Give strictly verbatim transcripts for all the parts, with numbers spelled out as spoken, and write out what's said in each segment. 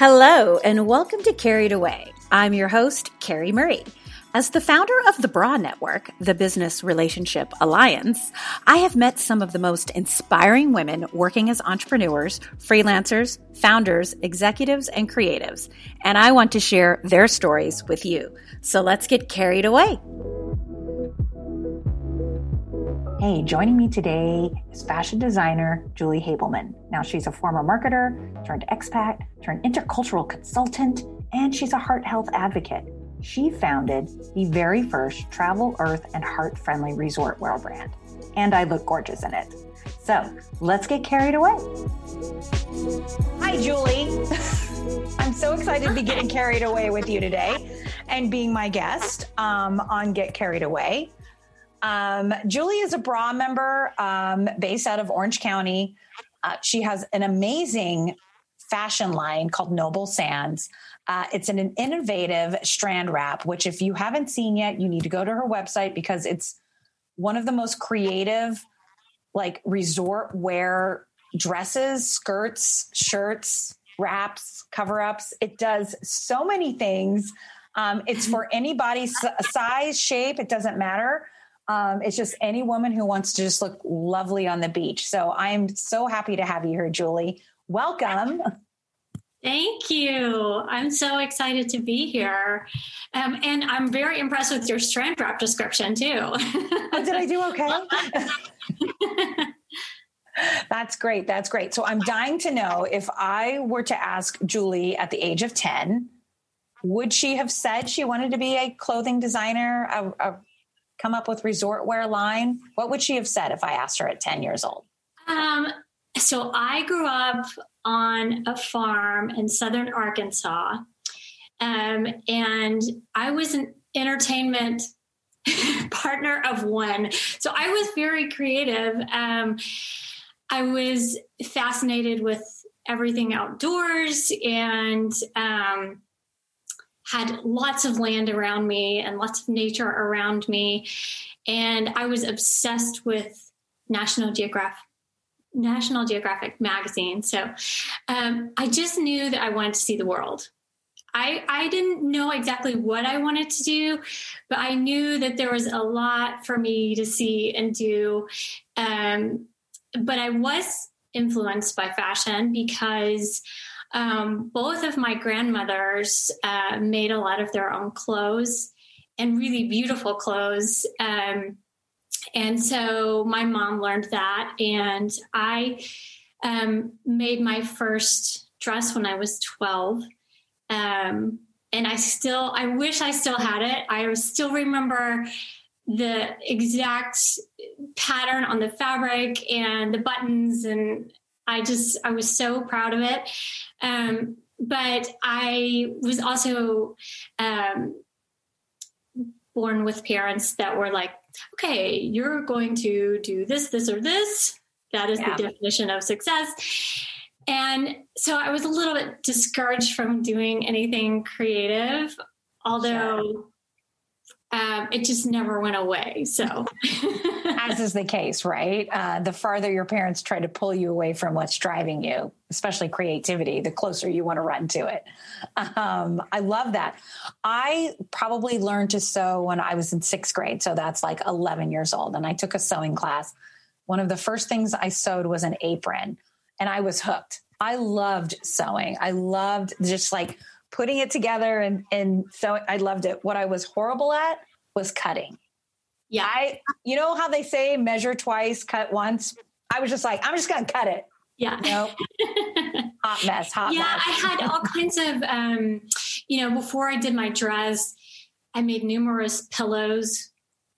Hello, and welcome to Carried Away. I'm your host, Carrie Murray. As the founder of The Bra Network, the Business Relationship Alliance, I have met some of the most inspiring women working as entrepreneurs, freelancers, founders, executives, and creatives, and I want to share their stories with you. So let's get carried away. Hey, joining me today is fashion designer Julie Habelman. Now, she's a former marketer, turned expat, turned intercultural consultant, and she's a heart health advocate. She founded the very first travel, earth, and heart-friendly resort wear brand. And I look gorgeous in it. So let's get carried away. Hi, Julie. I'm so excited to be getting carried away with you today and being my guest um, on Get Carried Away. Um, Julie is a BRA member um, based out of Orange County. Uh, she has an amazing fashion line called Noble Sands. Uh, it's an, an innovative strand wrap, which if you haven't seen yet, you need to go to her website because it's one of the most creative, like resort wear dresses, skirts, shirts, wraps, cover-ups. It does so many things. Um, it's for anybody's size, shape. It doesn't matter. Um, it's just any woman who wants to just look lovely on the beach. So I'm so happy to have you here, Julie. Welcome. Thank you. I'm so excited to be here. Um, and I'm very impressed with your strand wrap description too. Oh, did I do okay? That's great. That's great. So I'm dying to know, if I were to ask Julie at the age of ten, would she have said she wanted to be a clothing designer, a, a come up with resort wear line? What would she have said if I asked her at ten years old? Um, So I grew up on a farm in southern Arkansas, um, and I was an entertainment partner of one. So I was very creative. Um, I was fascinated with everything outdoors and um, had lots of land around me and lots of nature around me. And I was obsessed with National Geographic. National Geographic magazine. So um, I just knew that I wanted to see the world. I, I didn't know exactly what I wanted to do, but I knew that there was a lot for me to see and do. Um, but I was influenced by fashion because um, both of my grandmothers uh, made a lot of their own clothes and really beautiful clothes. Um, And so my mom learned that, and I um, made my first dress when I was twelve. Um, and I still, I wish I still had it. I still remember the exact pattern on the fabric and the buttons. And I just, I was so proud of it. Um, but I was also um, born with parents that were like, okay, you're going to do this, this, or this. That is yeah. the definition of success. And so I was a little bit discouraged from doing anything creative, although sure. um, it just never went away. So as is the case, right? Uh, the farther your parents try to pull you away from what's driving you, especially creativity, the closer you want to run to it. Um, I love that. I probably learned to sew when I was in sixth grade. So that's like eleven years old. And I took a sewing class. One of the first things I sewed was an apron, and I was hooked. I loved sewing. I loved just like putting it together and, and sewing. I loved it. What I was horrible at was cutting. Yeah. I, you know how they say measure twice, cut once. I was just like, I'm just going to cut it. Yeah. Nope. Hot mess, hot yeah, mess. Yeah, I had all kinds of, um, you know, before I did my dress, I made numerous pillows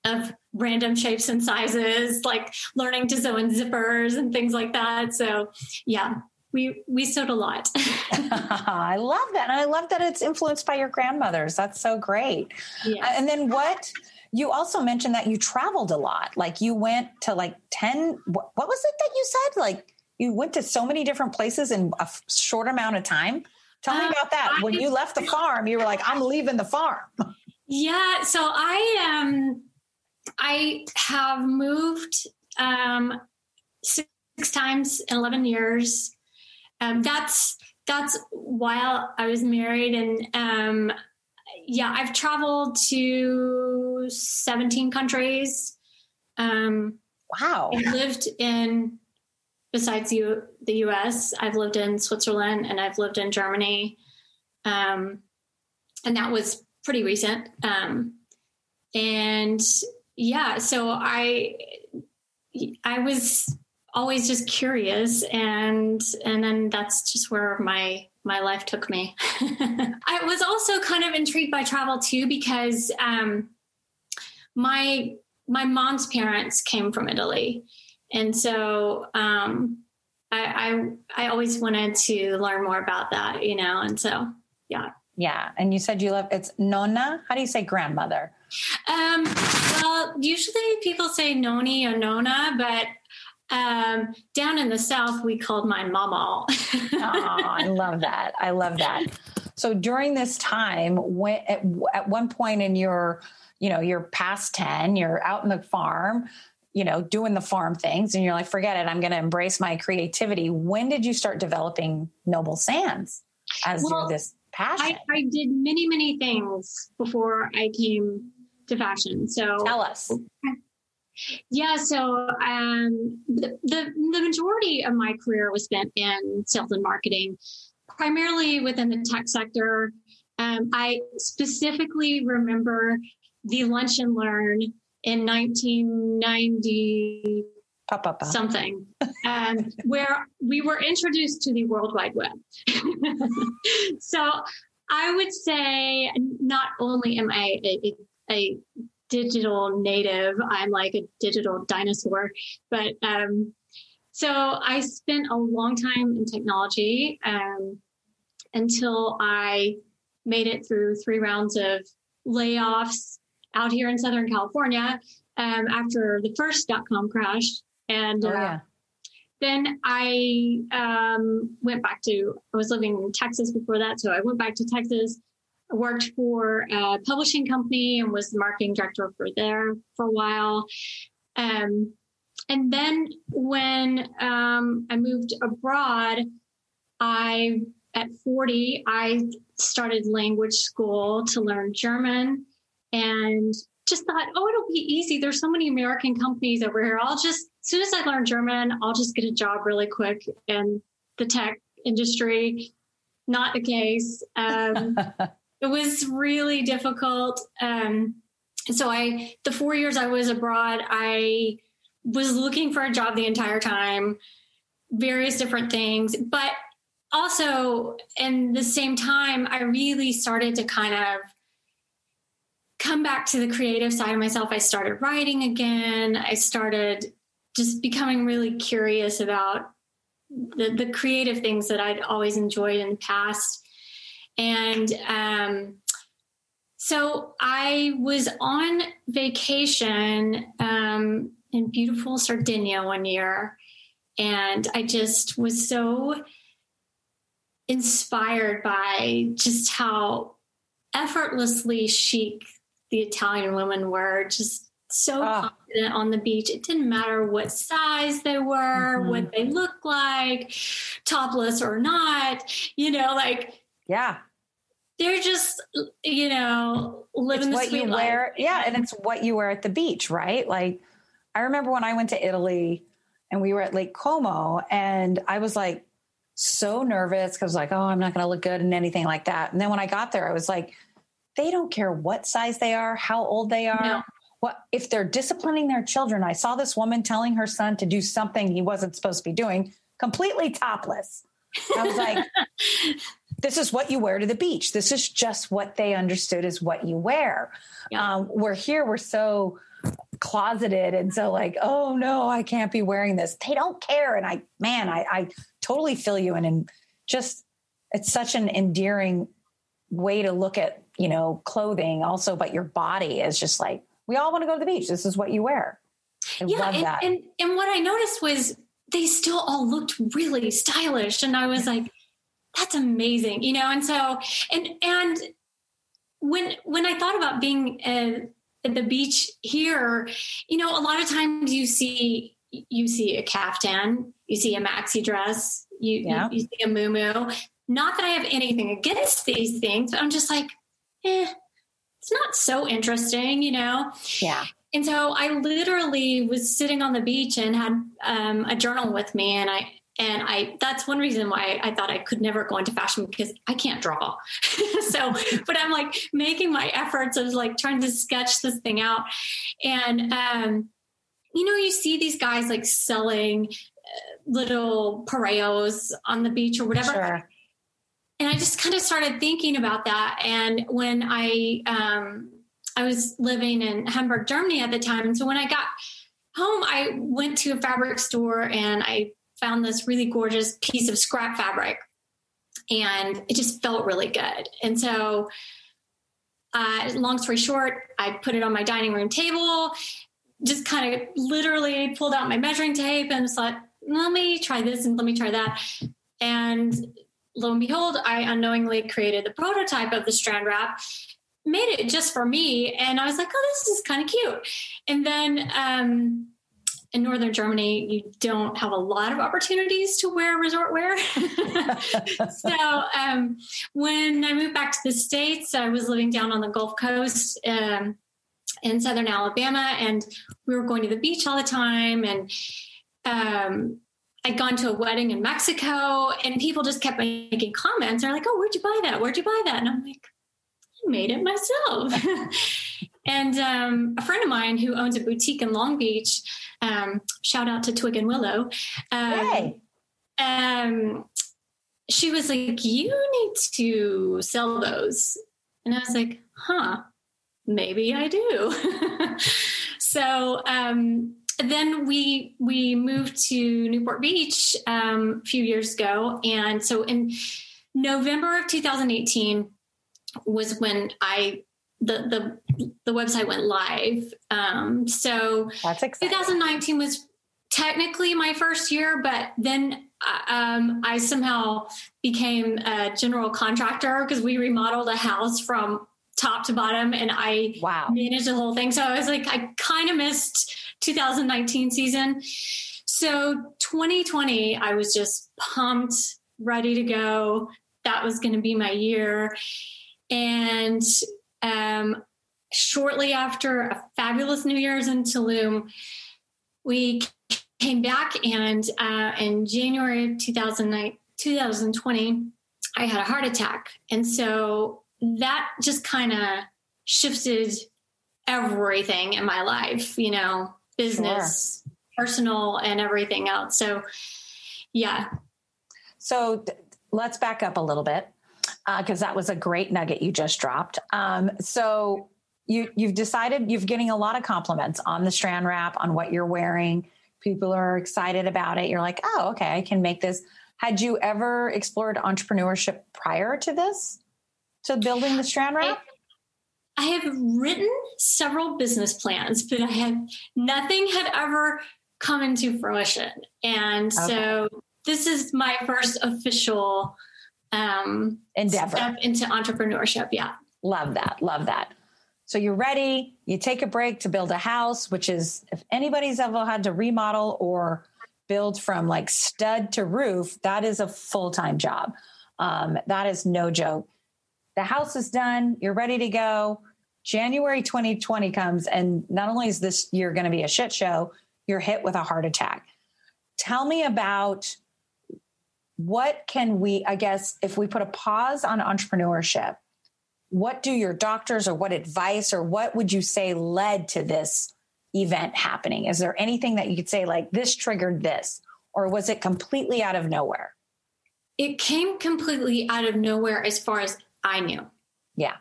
of random shapes and sizes, like learning to sew in zippers and things like that. So yeah, we, we sewed a lot. I love that. And I love that it's influenced by your grandmothers. That's so great. Yes. Uh, and then what... You also mentioned that you traveled a lot. Like you went to like ten, what, what was it that you said? Like you went to so many different places in a f- short amount of time. Tell me um, about that. I, when you left the farm, you were like, I'm leaving the farm. Yeah. So I, um, I have moved, um, six, six times in eleven years. Um, that's, that's while I was married. And um, yeah, I've traveled to seventeen countries. Um, wow. I've lived in, besides U- the U S, I've lived in Switzerland and I've lived in Germany. Um, and that was pretty recent. Um, and yeah, so I, I was always just curious, and, and then that's just where my, my life took me. I was also kind of intrigued by travel too, because, um, my, my mom's parents came from Italy. And so, um, I, I, I always wanted to learn more about that, you know? And so, yeah. Yeah. And you said you love, it's nonna. How do you say grandmother? Um, well, usually people say noni or nonna, but, um, down in the South, we called mine mama. Oh, I love that. I love that. So during this time, when, at, at one point in your, you know, you're past ten, you're out in the farm, you know, doing the farm things, and you're like, forget it, I'm going to embrace my creativity. When did you start developing Noble Sands as well, this passion? I, I did many, many things before I came to fashion. So tell us. Yeah. So, um, the, the, the majority of my career was spent in sales and marketing, primarily within the tech sector. Um, I specifically remember the lunch and learn in nineteen ninety Papa. something, um, where we were introduced to the World Wide Web. So I would say not only am I a, a digital native, I'm like a digital dinosaur, but, um, so I spent a long time in technology, um, until I made it through three rounds of layoffs out here in Southern California, um, after the first dot-com crash. And oh, yeah. uh, then I um, went back to, I was living in Texas before that. So I went back to Texas, worked for a publishing company and was the marketing director for there for a while. Um, and then when um, I moved abroad, I, at forty, I started language school to learn German. And just thought, oh, it'll be easy. There's so many American companies over here. I'll just, as soon as I learn German, I'll just get a job really quick in the tech industry. Not the case. Um, it was really difficult. Um, so I, the four years I was abroad, I was looking for a job the entire time, various different things. But also, in the same time, I really started to kind of come back to the creative side of myself. I started writing again. I started just becoming really curious about the, the creative things that I'd always enjoyed in the past. And um, so I was on vacation um, in beautiful Sardinia one year. And I just was so inspired by just how effortlessly chic the Italian women were, just so oh. confident on the beach. It didn't matter what size they were, mm-hmm. what they looked like, topless or not, you know, like, yeah, they're just, you know, living it's the what sweet you life. Wear. Yeah. And it's what you wear at the beach, right? Like, I remember when I went to Italy and we were at Lake Como, and I was like, so nervous, because I was like, oh, I'm not going to look good and anything like that. And then when I got there, I was like, they don't care what size they are, how old they are. No. What if they're disciplining their children? I saw this woman telling her son to do something he wasn't supposed to be doing, completely topless. I was like, this is what you wear to the beach. This is just what they understood is what you wear. Yeah. Um, we're here, we're so closeted. And so like, oh no, I can't be wearing this. They don't care. And I, man, I, I totally feel you. And, and just, it's such an endearing way to look at, you know, clothing also, but your body is just like, we all want to go to the beach. This is what you wear. I yeah, love and, that. And, and what I noticed was they still all looked really stylish. And I was like, that's amazing, you know? And so, and, and when, when I thought about being a, at the beach here, you know, a lot of times you see, you see a caftan, you see a maxi dress, you, yeah. you, you see a muumuu. Not that I have anything against these things, but I'm just like, eh, it's not so interesting, you know? Yeah. And so I literally was sitting on the beach and had um, a journal with me. And I, and I, that's one reason why I thought I could never go into fashion, because I can't draw. So, but I'm like making my efforts of like trying to sketch this thing out. And, um, you know, you see these guys like selling uh, little pareos on the beach or whatever. Sure. And I just kind of started thinking about that. And when I, um, I was living in Hamburg, Germany at the time. So when I got home, I went to a fabric store and I found this really gorgeous piece of scrap fabric, and it just felt really good. And so, uh, long story short, I put it on my dining room table, just kind of literally pulled out my measuring tape and just thought, let me try this and let me try that. And lo and behold, I unknowingly created the prototype of the strand wrap, made it just for me. And I was like, oh, this is kind of cute. And then, um, in Northern Germany, you don't have a lot of opportunities to wear resort wear. So, um, when I moved back to the States, I was living down on the Gulf Coast, um, in Southern Alabama, and we were going to the beach all the time. And, um, I'd gone to a wedding in Mexico, and people just kept making comments. They're like, oh, where'd you buy that? Where'd you buy that? And I'm like, made it myself. And um, a friend of mine who owns a boutique in Long Beach, um, shout out to Twig and Willow. Um, um, she was like, you need to sell those. And I was like, huh, maybe I do. So um, then we, we moved to Newport Beach um, a few years ago. And so in November of two thousand eighteen, was when I, the, the, the website went live. Um, so that's exciting. twenty nineteen was technically my first year, but then, um, I somehow became a general contractor because we remodeled a house from top to bottom, and I wow. managed the whole thing. So I was like, I kind of missed two thousand nineteen season. So twenty twenty, I was just pumped, ready to go. That was going to be my year. And um, shortly after a fabulous New Year's in Tulum, we came back, and uh, in January two thousand twenty, I had a heart attack. And so that just kind of shifted everything in my life, you know, business, sure. personal, and everything else. So, yeah. So th- let's back up a little bit. Uh, cause that was a great nugget you just dropped. Um, so you, you've decided you're getting a lot of compliments on the strand wrap, on what you're wearing. People are excited about it. You're like, oh, okay, I can make this. Had you ever explored entrepreneurship prior to this, to building the strand wrap? I, I have written several business plans, but I have nothing had ever come into fruition. And okay. so this is my first official um, endeavor step into entrepreneurship. Yeah. Love that. Love that. So you're ready, you take a break to build a house, which is, if anybody's ever had to remodel or build from like stud to roof, that is a full-time job. Um, that is no joke. The house is done. You're ready to go. January, twenty twenty comes. And not only is this year going to be a shit show, you're hit with a heart attack. Tell me about what can we, I guess, if we put a pause on entrepreneurship, what do your doctors, or what advice, or what would you say led to this event happening? Is there anything that you could say like this triggered this, or was it completely out of nowhere? It came completely out of nowhere as far as I knew. Yeah.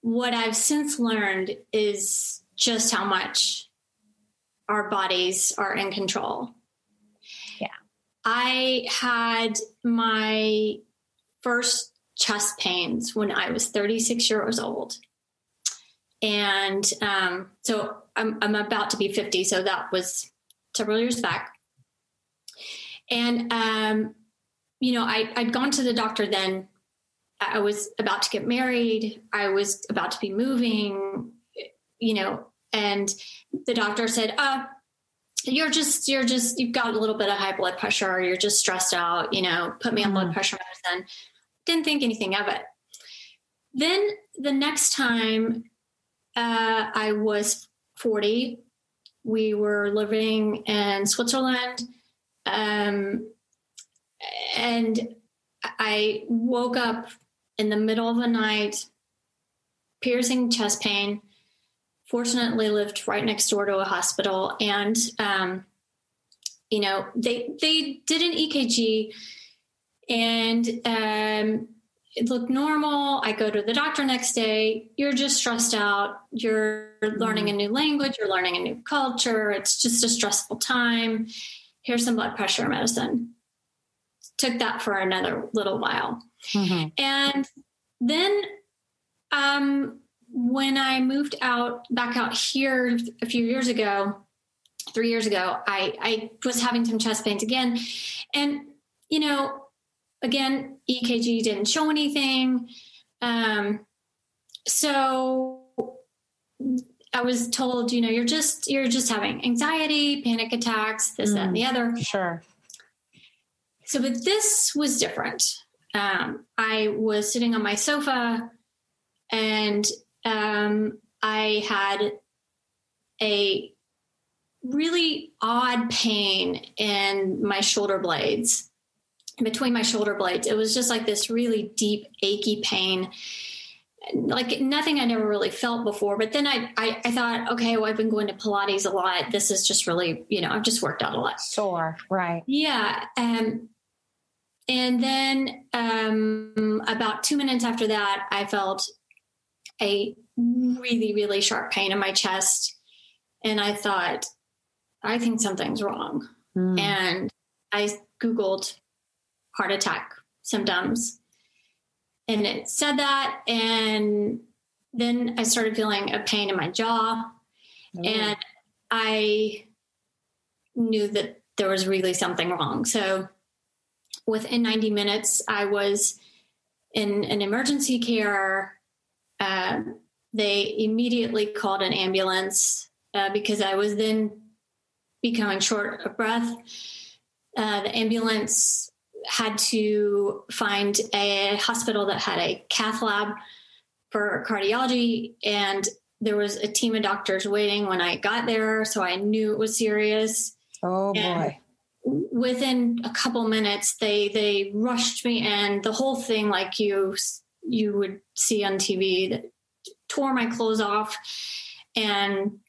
What I've since learned is just how much our bodies are in control. I had my first chest pains when I was thirty-six years old. And um, so I'm, I'm about to be fifty. So that was several years back. And, um, you know, I, I'd gone to the doctor then. I was about to get married. I was about to be moving, you know, and the doctor said, uh, you're just, you're just, you've got a little bit of high blood pressure, or you're just stressed out, you know, put me on mm. blood pressure medicine. Didn't think anything of it. Then the next time uh, I was forty, we were living in Switzerland. Um, and I woke up in the middle of the night, piercing chest pain, fortunately lived right next door to a hospital. And, um, you know, they, they did an E K G and, um, it looked normal. I go to the doctor next day. You're just stressed out. You're learning a new language. You're learning a new culture. It's just a stressful time. Here's some blood pressure medicine. Took that for another little while. Mm-hmm. And then, um, when I moved out back out here a few years ago, three years ago, I, I was having some chest pains again. And, you know, again, E K G didn't show anything. Um, so I was told, you know, you're just, you're just having anxiety, panic attacks, this, mm, that, and the other. Sure. So, but this was different. Um, I was sitting on my sofa and, um, I had a really odd pain in my shoulder blades, between my shoulder blades. It was just like this really deep, achy pain, like nothing I never really felt before. But then I, I, I thought, okay, well, I've been going to Pilates a lot. This is just really, you know, I've just worked out a lot. Sore, right. Yeah. Um, and then, um, about two minutes after that, I felt a really, really sharp pain in my chest. And I thought, I think something's wrong. Mm. And I Googled heart attack symptoms. And it said that. And then I started feeling a pain in my jaw. Mm. And I knew that there was really something wrong. So within ninety minutes, I was in an emergency care. Uh, they immediately called an ambulance uh, because I was then becoming short of breath. Uh, the ambulance had to find a hospital that had a cath lab for cardiology, and there was a team of doctors waiting when I got there, so I knew it was serious. Oh, and boy. Within a couple minutes, they they rushed me in. The whole thing, like you you would see on T V, that tore my clothes off. And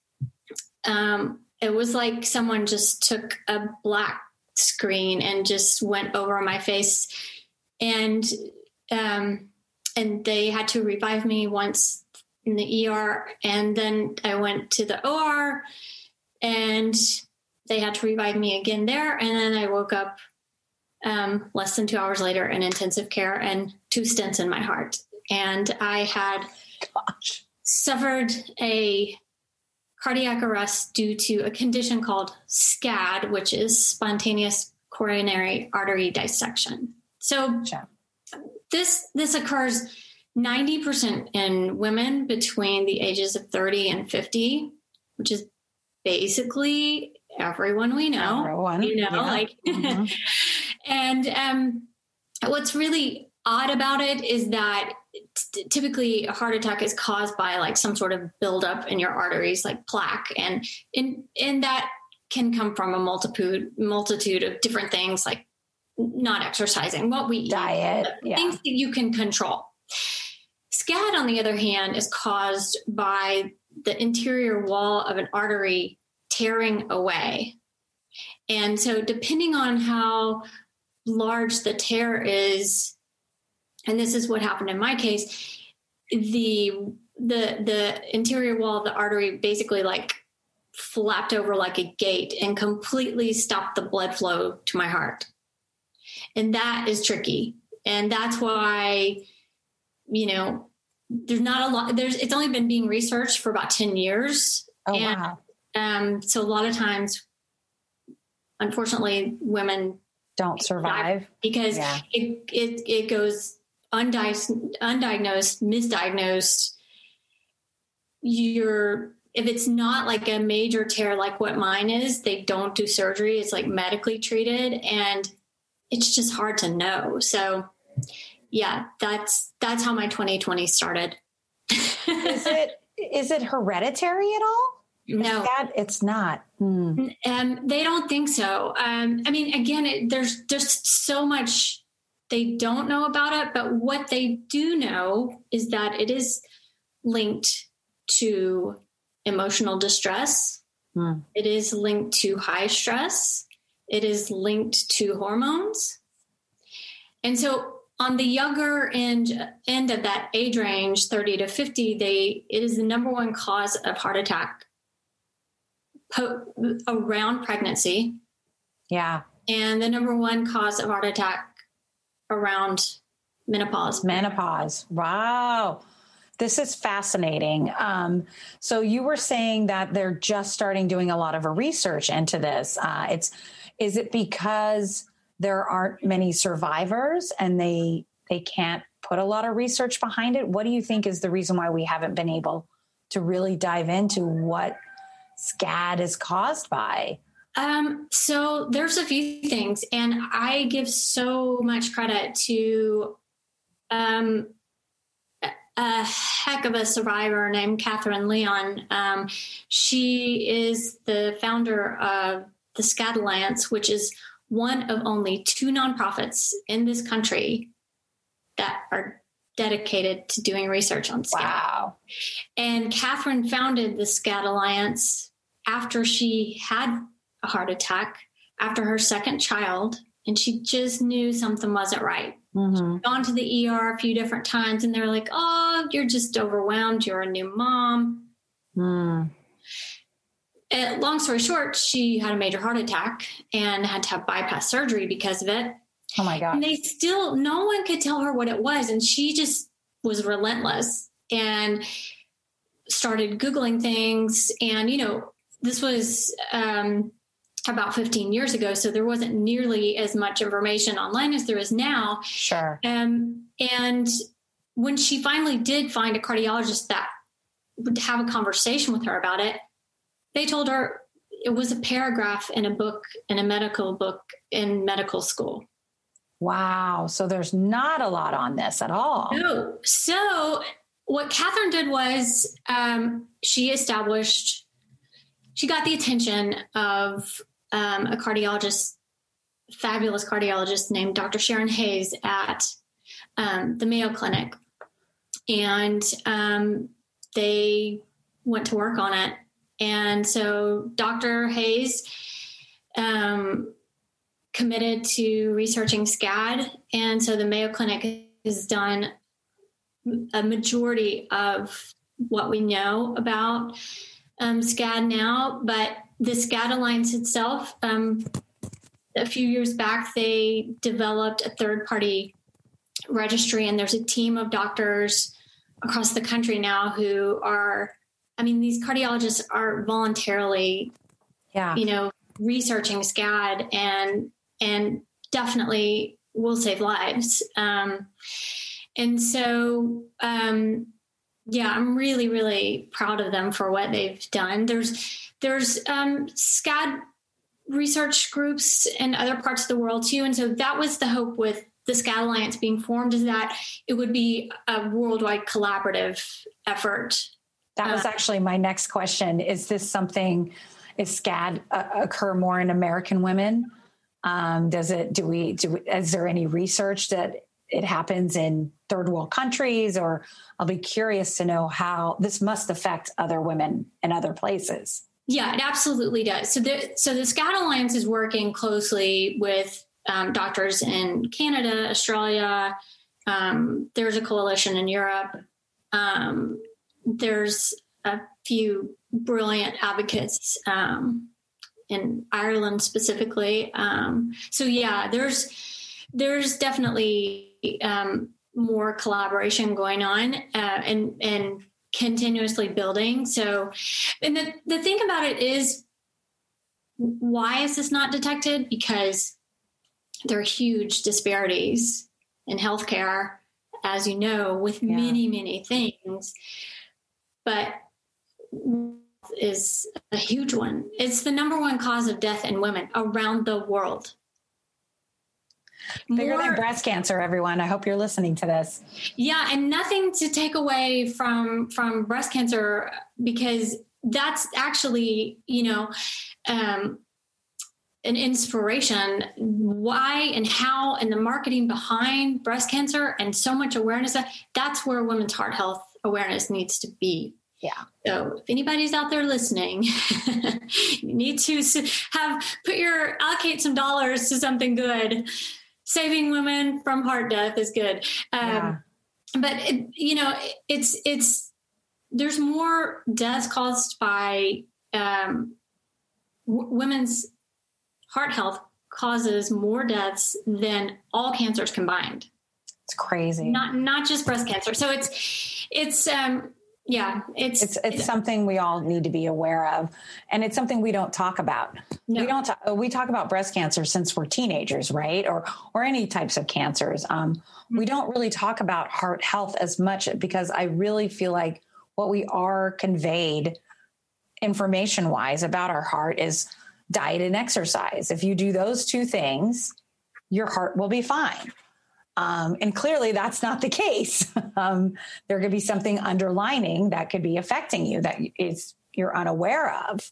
um, it was like someone just took a black screen and just went over my face. And, um, and they had to revive me once in the E R. And then I went to the O R and they had to revive me again there. And then I woke up Um, less than two hours later in intensive care and two stents in my heart. And I had Gosh. suffered a cardiac arrest due to a condition called SCAD, which is spontaneous coronary artery dissection. So sure. this, this occurs ninety percent in women between the ages of thirty and fifty, which is basically everyone we know, everyone. you know, yeah. like, mm-hmm. And um, what's really odd about it is that t- typically a heart attack is caused by like some sort of buildup in your arteries, like plaque. And in, and that can come from a multitude, multitude of different things, like not exercising, what we diet, eat, yeah. things that you can control. SCAD, on the other hand, is caused by the interior wall of an artery tearing away. And so depending on how large the tear is, and this is what happened in my case, the the the interior wall of the artery basically like flapped over like a gate and completely stopped the blood flow to my heart. And that is tricky. And that's why, you know, there's not a lot, there's, it's only been being researched for about ten years. Oh, and, wow. Um, so a lot of times, unfortunately, women don't survive because yeah. it, it, it goes undiagnosed, undiagnosed, misdiagnosed. You're if it's not like a major tear like what mine is, they don't do surgery. It's like medically treated, and it's just hard to know. So yeah, that's that's how my twenty twenty started. Is it is it hereditary at all? No, that it's not. Mm. Um, they don't think so. Um, I mean, again, it, there's just so much they don't know about it. But what they do know is that it is linked to emotional distress. Mm. It is linked to high stress. It is linked to hormones. And so on the younger end, end of that age range, thirty to fifty, they it is the number one cause of heart attack around pregnancy. Yeah. And the number one cause of heart attack around menopause. Menopause. Wow. This is fascinating. Um, so you were saying that they're just starting doing a lot of research into this. Uh, it's, is it because there aren't many survivors and they, they can't put a lot of research behind it? What do you think is the reason why we haven't been able to really dive into what SCAD is caused by? Um, so there's a few things, and I give so much credit to um, a heck of a survivor named Catherine Leon. Um, she is the founder of the SCAD Alliance, which is one of only two nonprofits in this country that are dedicated to doing research on SCAD. Wow. And Catherine founded the SCAD Alliance after she had a heart attack, after her second child, and she just knew something wasn't right. Mm-hmm. She'd gone to the E R a few different times, and they were like, oh, you're just overwhelmed. You're a new mom. Mm. And long story short, she had a major heart attack and had to have bypass surgery because of it. Oh my God. And they still, no one could tell her what it was. And she just was relentless and started Googling things. And, you know, this was um, about fifteen years ago. So there wasn't nearly as much information online as there is now. Sure. Um, and when she finally did find a cardiologist that would have a conversation with her about it, they told her it was a paragraph in a book, in a medical book in medical school. Wow. So there's not a lot on this at all. No. So what Catherine did was um, she established, she got the attention of um, a cardiologist, fabulous cardiologist named Doctor Sharon Hayes at um, the Mayo Clinic. And um, they went to work on it. And so Doctor Hayes, um, committed to researching SCAD. And so the Mayo Clinic has done a majority of what we know about um, SCAD now, but the SCAD Alliance itself, um, a few years back, they developed a third-party registry, and there's a team of doctors across the country now who are, I mean, these cardiologists are voluntarily, yeah, you know, researching SCAD, and and definitely will save lives. Um, and so, um, yeah, I'm really, really proud of them for what they've done. There's, there's um, SCAD research groups in other parts of the world too. And so that was the hope with the SCAD Alliance being formed, is that it would be a worldwide collaborative effort. That was actually my next question. Is this something, is SCAD uh, occur more in American women? Um, does it, do we, do, is there any research that it happens in third world countries? Or I'll be curious to know how this must affect other women in other places. Yeah, it absolutely does. So the, so the SCAD Alliance is working closely with um, doctors in Canada, Australia. Um, there's a coalition in Europe. Um, there's a few brilliant advocates, um, in Ireland specifically. Um, so yeah, there's, there's definitely, um, more collaboration going on, uh, and, and continuously building. So, and the, the thing about it is, why is this not detected? Because there are huge disparities in healthcare, as you know, with yeah. many, many things, but is a huge one. It's the number one cause of death in women around the world. Bigger More, than breast cancer, everyone. I hope you're listening to this. Yeah, and nothing to take away from from breast cancer, because that's actually, you know, um, an inspiration why and how and the marketing behind breast cancer and so much awareness. That's where women's heart health awareness needs to be. Yeah. So if anybody's out there listening, you need to have put your allocate some dollars to something good. Saving women from heart death is good. Um, yeah. But, it, you know, it, it's, it's, there's more deaths caused by um, w- women's heart health causes more deaths than all cancers combined. It's crazy. Not, not just breast cancer. So it's, it's, um, yeah, it's, it's, it's, it's something we all need to be aware of. And it's something we don't talk about. No. We don't, talk, we talk about breast cancer since we're teenagers, right? Or, or any types of cancers. Um, mm-hmm. We don't really talk about heart health as much, because I really feel like what we are conveyed information wise about our heart is diet and exercise. If you do those two things, your heart will be fine. Um, and clearly that's not the case. um, there could be something underlining that could be affecting you that is you're unaware of.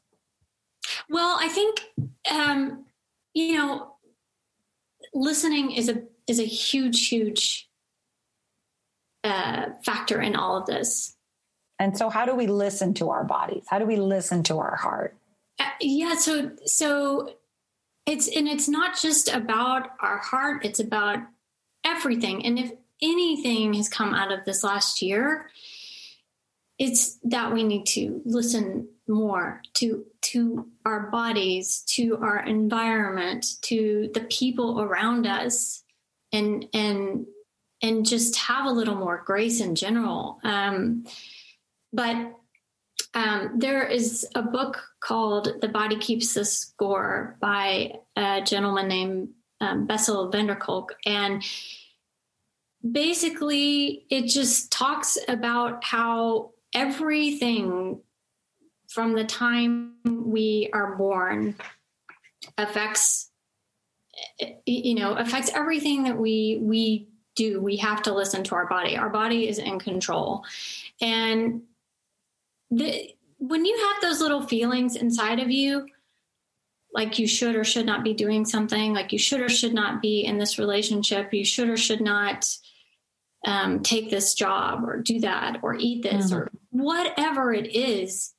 Well, I think, um, you know, listening is a, is a huge, huge, uh, factor in all of this. And so how do we listen to our bodies? How do we listen to our heart? Uh, yeah. So, so it's, and it's not just about our heart. It's about everything. And if anything has come out of this last year, it's that we need to listen more to, to our bodies, to our environment, to the people around us, and, and, and just have a little more grace in general. Um, but, um, there is a book called The Body Keeps the Score by a gentleman named Um, Bessel van der Kolk. And basically it just talks about how everything from the time we are born affects, you know, affects everything that we, we do. We have to listen to our body. Our body is in control. And the, when you have those little feelings inside of you, like you should or should not be doing something, like you should or should not be in this relationship, you should or should not um, take this job or do that or eat this, mm-hmm. or whatever it is,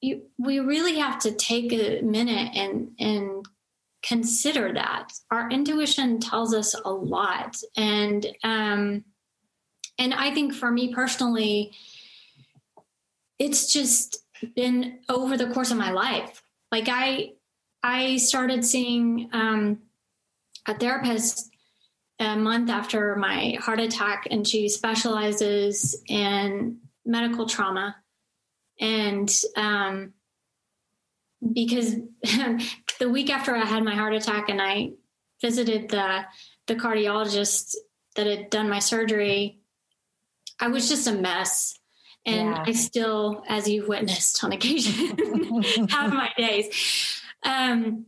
you, we really have to take a minute and, and consider that. Our intuition tells us a lot. And, um, and I think for me personally, it's just been over the course of my life. Like I, I started seeing um, a therapist a month after my heart attack, and she specializes in medical trauma. And um, because the week after I had my heart attack and I visited the, the cardiologist that had done my surgery, I was just a mess. And yeah. I still, as you've witnessed on occasion, have my days. Um,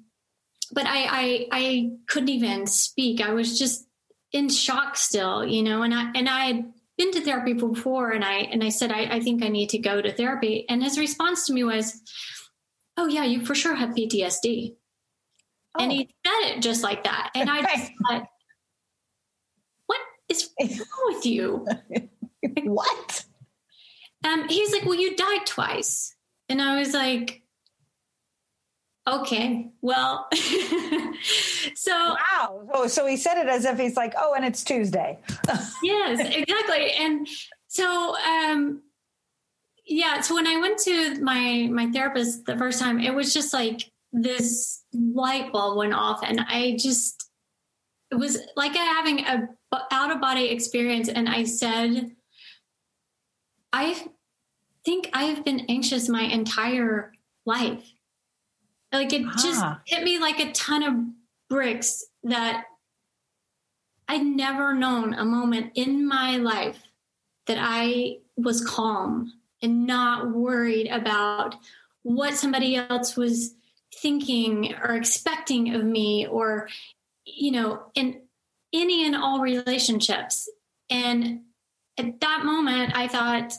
but I, I, I couldn't even speak. I was just in shock still, you know, and I, and I had been to therapy before, and I, and I said, I, I think I need to go to therapy. And his response to me was, oh yeah, you for sure have P T S D. Oh. And he said it just like that. And I just thought, what is wrong with you? What? Um, he's like, well, you died twice. And I was like, okay, well, so. Wow. Oh, so he said it as if he's like, oh, and it's Tuesday. Yes, exactly. And so, um, yeah, so when I went to my, my therapist the first time, it was just like this light bulb went off, and I just, it was like having a out of body experience. And I said, I think I have been anxious my entire life. Like it just huh. hit me like a ton of bricks that I'd never known a moment in my life that I was calm and not worried about what somebody else was thinking or expecting of me, or, you know, in any and all relationships. And at that moment, I thought,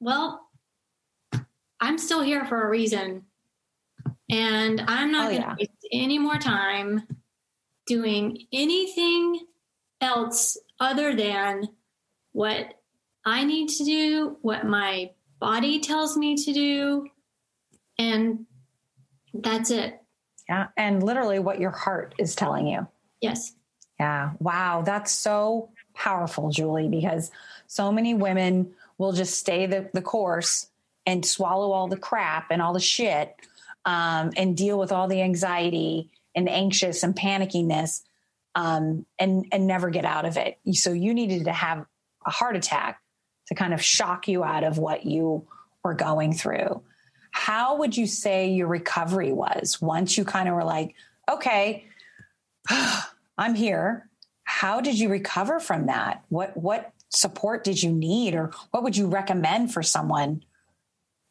well, I'm still here for a reason. And I'm not oh, going to yeah. waste any more time doing anything else other than what I need to do, what my body tells me to do. And that's it. Yeah. And literally what your heart is telling you. Yes. Yeah. Wow. That's so powerful, Julie, because so many women will just stay the, the course and swallow all the crap and all the shit um, and deal with all the anxiety and the anxious and panickiness um, and, and never get out of it. So you needed to have a heart attack to kind of shock you out of what you were going through. How would you say your recovery was once you kind of were like, okay, I'm here. How did you recover from that? What, what support did you need, or what would you recommend for someone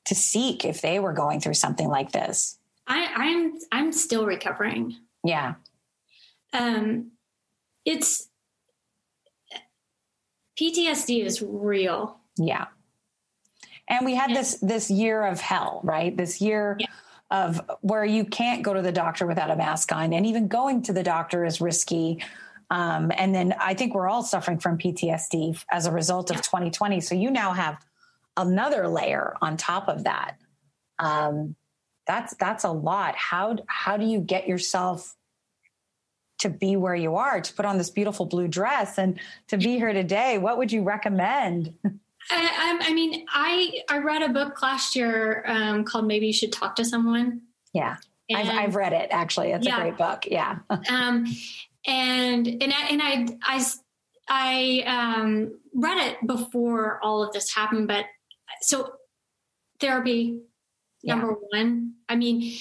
to seek if they were going through something like this? I, I'm, I'm still recovering. Yeah. Um, it's P T S D is real. Yeah. And we had yeah. this, this year of hell, right? This year yeah. of where you can't go to the doctor without a mask on, and even going to the doctor is risky. Um, and then I think we're all suffering from P T S D as a result of yeah. twenty twenty. So you now have another layer on top of that. Um, that's, that's a lot. How, how do you get yourself to be where you are, to put on this beautiful blue dress and to be here today? What would you recommend? I, I mean, I, I read a book last year um, called Maybe You Should Talk to Someone. Yeah. And, I've, I've read it actually. It's yeah. a great book. Yeah. um, and, and I, and I, I, I um, read it before all of this happened, but so therapy, number yeah. one, I mean,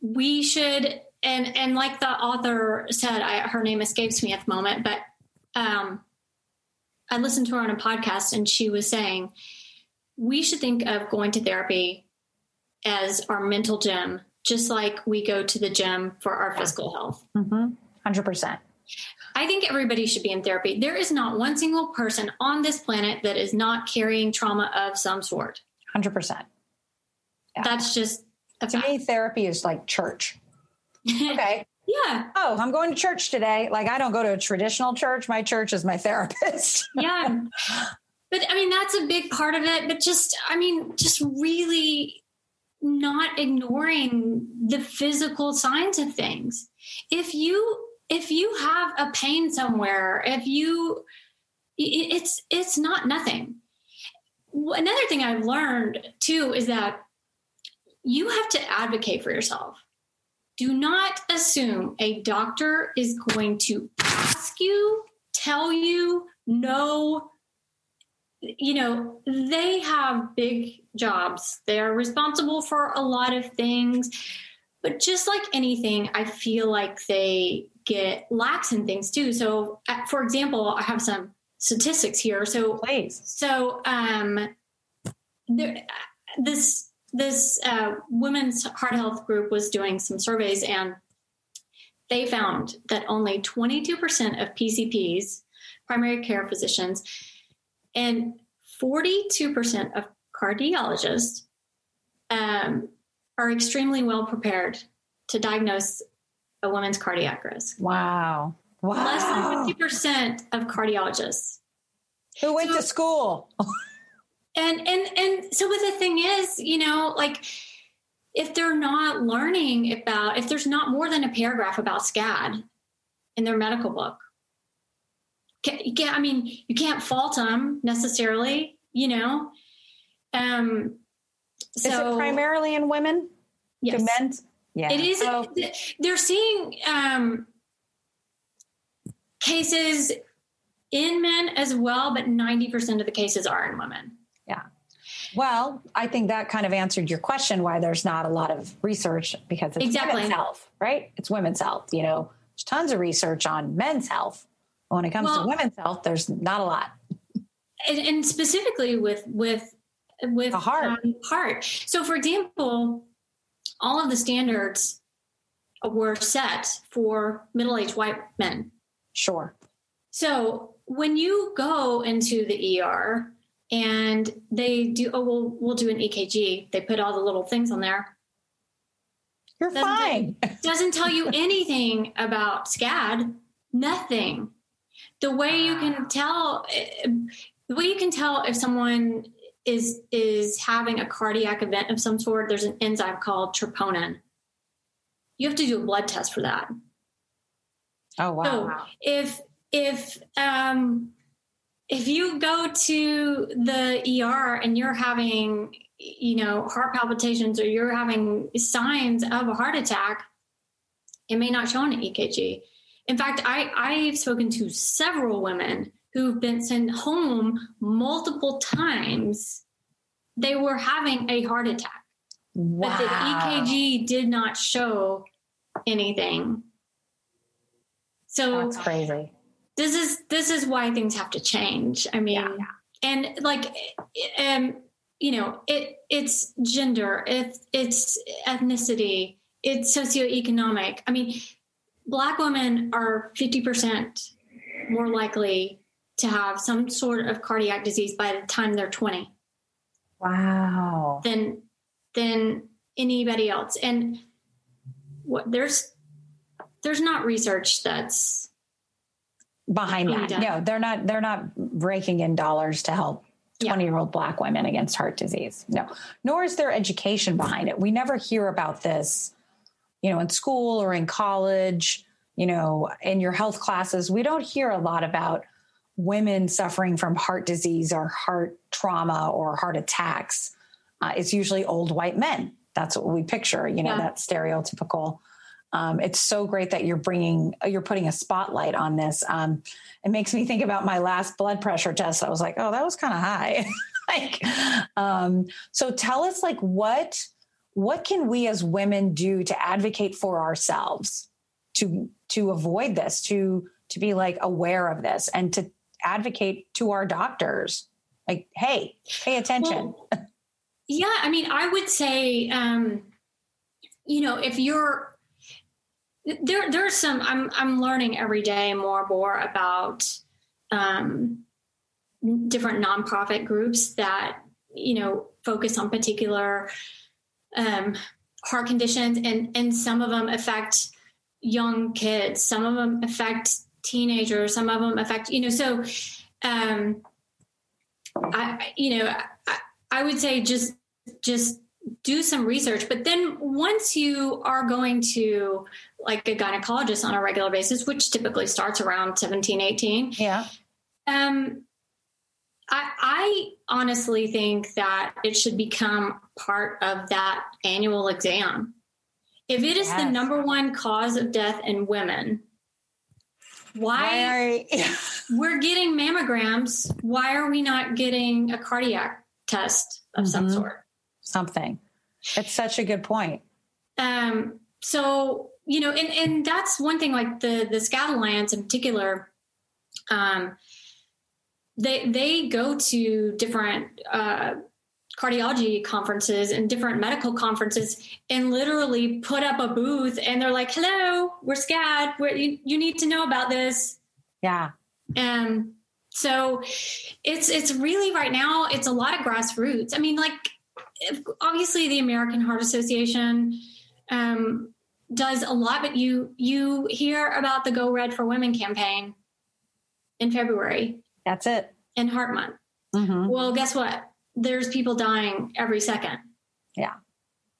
we should, and, and like the author said, I, her name escapes me at the moment, but, um, I listened to her on a podcast, and she was saying, we should think of going to therapy as our mental gym, just like we go to the gym for our yeah. physical health. Mm-hmm. one hundred percent. I think everybody should be in therapy. There is not one single person on this planet that is not carrying trauma of some sort. one hundred percent. Yeah. That's just a fact. To me, therapy is like church. Okay. Yeah. Oh, I'm going to church today. Like, I don't go to a traditional church. My church is my therapist. Yeah. But I mean, that's a big part of it, but just, I mean, just really not ignoring the physical signs of things. If you, if you have a pain somewhere, if you, it's, it's not nothing. Another thing I've learned too, is that you have to advocate for yourself. Do not assume a doctor is going to ask you, tell you, no. You know, they have big jobs. They're responsible for a lot of things. But just like anything, I feel like they get lax in things too. So, for example, I have some statistics here. So, Please. so um, there, this... This uh, women's heart health group was doing some surveys, and they found that only twenty-two percent of P C Ps, primary care physicians, and forty-two percent of cardiologists um, are extremely well prepared to diagnose a woman's cardiac risk. Wow. Wow. Less than fifty percent of cardiologists. Who went so, to school? And, and, and so but the thing is, you know, like if they're not learning about, if there's not more than a paragraph about SCAD in their medical book, can, you can't, I mean, you can't fault them necessarily, you know? Um, so, is it primarily in women? Yes. To men? Yeah. It is. Oh. They're seeing um, cases in men as well, but ninety percent of the cases are in women. Yeah. Well, I think that kind of answered your question why there's not a lot of research, because it's exactly. women's health, right? It's women's health. You know, there's tons of research on men's health. When it comes well, to women's health, there's not a lot. And, and specifically with, with with the heart. Um, heart. So, for example, all of the standards were set for middle-aged white men. Sure. So when you go into the E R and they do, oh, we'll, we'll do an E K G. They put all the little things on there. You're doesn't fine. Tell, doesn't tell you anything about SCAD. Nothing. The way you can tell, the way you can tell if someone is is having a cardiac event of some sort, there's an enzyme called troponin. You have to do a blood test for that. Oh, wow. So if if um, if you go to the E R and you're having, you know, heart palpitations or you're having signs of a heart attack, it may not show on an E K G. In fact, I, I've spoken to several women who've been sent home multiple times. They were having a heart attack. Wow. But the E K G did not show anything. So that's crazy. This is this is why things have to change. I mean, yeah. and like, um, you know, it it's gender, it's it's ethnicity, it's socioeconomic. I mean, Black women are fifty percent more likely to have some sort of cardiac disease by the time they're twenty. Wow. Than than anybody else. And what there's there's not research that's behind that. Done. No, they're not they're not raking in dollars to help twenty-year-old yeah. Black women against heart disease. No. Nor is there education behind it. We never hear about this, you know, in school or in college, you know, in your health classes. We don't hear a lot about women suffering from heart disease or heart trauma or heart attacks. Uh, it's usually old white men. That's what we picture, you know, yeah. that stereotypical. Um, it's so great that you're bringing, you're putting a spotlight on this. Um, it makes me think about my last blood pressure test. I was like, oh, that was kind of high. like, um, so tell us like what, What can we as women do to advocate for ourselves, to to avoid this, to to be like aware of this and to advocate to our doctors? Like, hey, pay attention. Well, yeah, I mean, I would say, um, you know, if you're there, there's some I'm I'm learning every day more and more about um, different nonprofit groups that, you know, focus on particular um, heart conditions, and, and some of them affect young kids. Some of them affect teenagers. Some of them affect, you know, so, um, I, you know, I, I would say just, just do some research, but then once you are going to like a gynecologist on a regular basis, which typically starts around seventeen, eighteen. Yeah. Um, I, I honestly think that it should become part of that annual exam. If it is yes. the number one cause of death in women, why, why are we're getting mammograms? Why are we not getting a cardiac test of mm-hmm. some sort? Something. It's such a good point. Um. So, you know, and, and that's one thing, like the, the SCAD Alliance in particular, um, They they go to different uh, cardiology conferences and different medical conferences and literally put up a booth and they're like, hello, we're SCAD. We're, you, you need to know about this. Yeah. Um. So it's it's really right now, it's a lot of grassroots. I mean, like, obviously the American Heart Association um, does a lot, but you you hear about the Go Red for Women campaign in February. That's it. And Heart Month. Mm-hmm. Well, guess what? There's people dying every second. Yeah.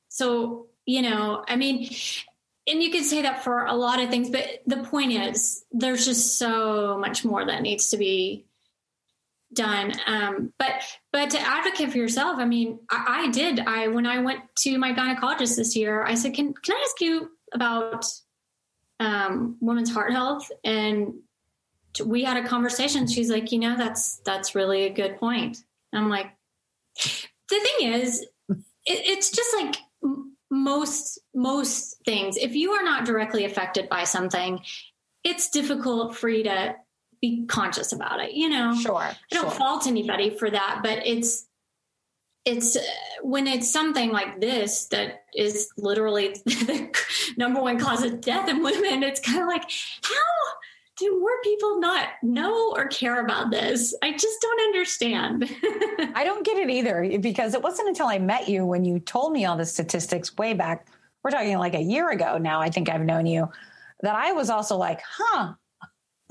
So, you know, I mean, and you could say that for a lot of things, but the point is there's just so much more that needs to be done. Um, but, but to advocate for yourself, I mean, I, I did, I, when I went to my gynecologist this year, I said, can, can I ask you about, um, women's heart health? And we had a conversation. She's like, you know, that's, that's really a good point. I'm like, the thing is, it, it's just like m- most, most things. If you are not directly affected by something, it's difficult for you to be conscious about it. You know, sure. I don't sure. fault anybody for that, but it's, it's when it's something like this that is literally the number one cause of death in women, it's kind of like, how do more people not know or care about this? I just don't understand. I don't get it either, because it wasn't until I met you when you told me all the statistics way back. We're talking like a year ago now. I think I've known you, that I was also like, huh,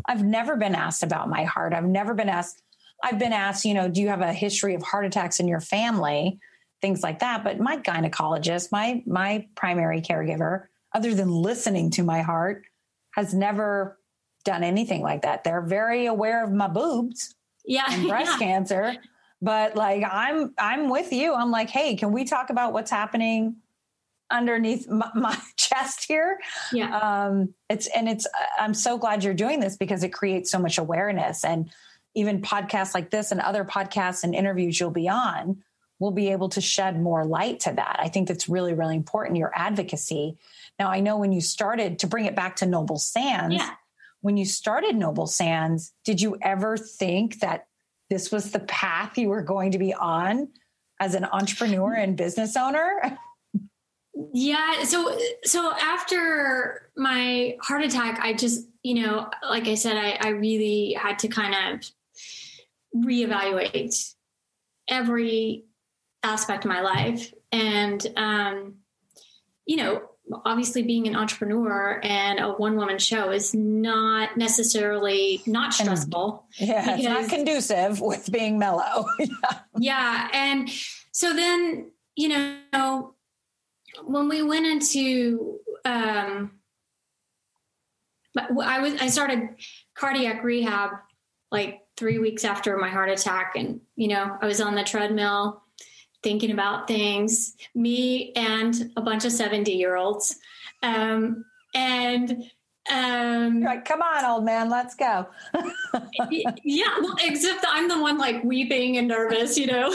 I've never been asked about my heart. I've never been asked. I've been asked, you know, do you have a history of heart attacks in your family? Things like that. But my gynecologist, my, my primary caregiver, other than listening to my heart, has never done anything like that. They're very aware of my boobs yeah, and breast yeah. cancer. But like, I'm, I'm with you. I'm like, hey, can we talk about what's happening underneath my, my chest here? Yeah. Um, it's, and it's, I'm so glad you're doing this, because it creates so much awareness. And even podcasts like this and other podcasts and interviews you'll be on will be able to shed more light to that. I think that's really, really important, your advocacy. Now, I know when you started, to bring it back to Noble Sands, yeah. when you started Noble Sands, did you ever think that this was the path you were going to be on as an entrepreneur and business owner? Yeah. So, so after my heart attack, I just, you know, like I said, I, I really had to kind of reevaluate every aspect of my life. And, um, you know, obviously being an entrepreneur and a one-woman show is not necessarily not stressful. Yeah, it's not conducive with being mellow. yeah. yeah. And so then, you know, when we went into, um, I was, I started cardiac rehab like three weeks after my heart attack. And, you know, I was on the treadmill thinking about things, me and a bunch of seventy year olds. Um, and, um, you're like, come on, old man, let's go. yeah. Well, except I'm the one like weeping and nervous, you know?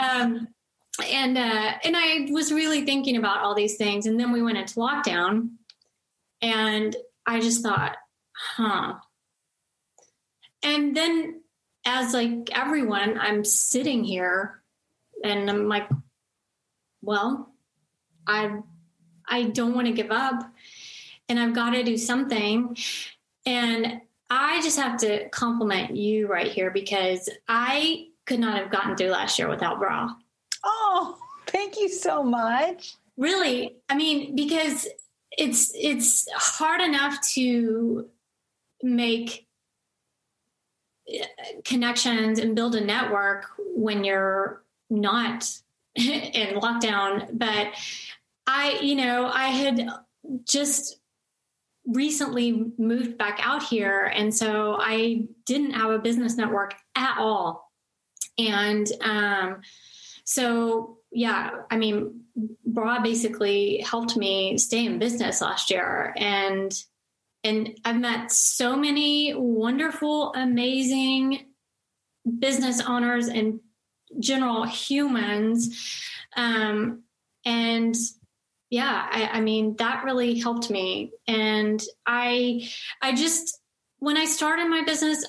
um, and, uh, and I was really thinking about all these things. And then we went into lockdown, and I just thought, huh. And then, as like everyone, I'm sitting here and I'm like, well, I, I don't want to give up, and I've got to do something. And I just have to compliment you right here, because I could not have gotten through last year without Bra. Oh, thank you so much. Really? I mean, because it's, it's hard enough to make connections and build a network when you're not in lockdown. But I, you know, I had just recently moved back out here. And so I didn't have a business network at all. And, um, so yeah, I mean, Bra basically helped me stay in business last year. And, And I've met so many wonderful, amazing business owners and general humans. Um, and yeah, I, I mean, that really helped me. And I, I just, when I started my business,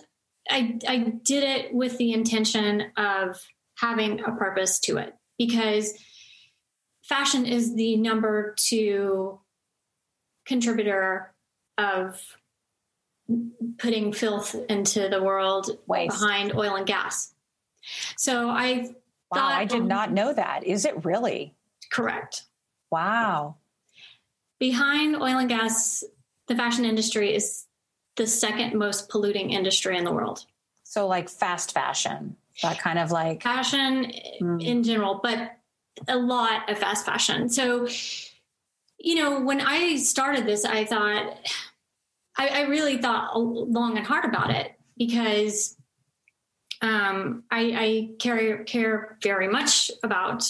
I, I did it with the intention of having a purpose to it, because fashion is the number two contributor of putting filth into the world. Waste. Behind oil and gas. So I wow, thought... I did um, not know that. Is it really? Correct. Wow. Behind oil and gas, the fashion industry is the second most polluting industry in the world. So like fast fashion, that kind of like... Fashion mm. in general, but a lot of fast fashion. So... You know, when I started this, I thought, I, I really thought long and hard about it, because um, I, I care, care very much about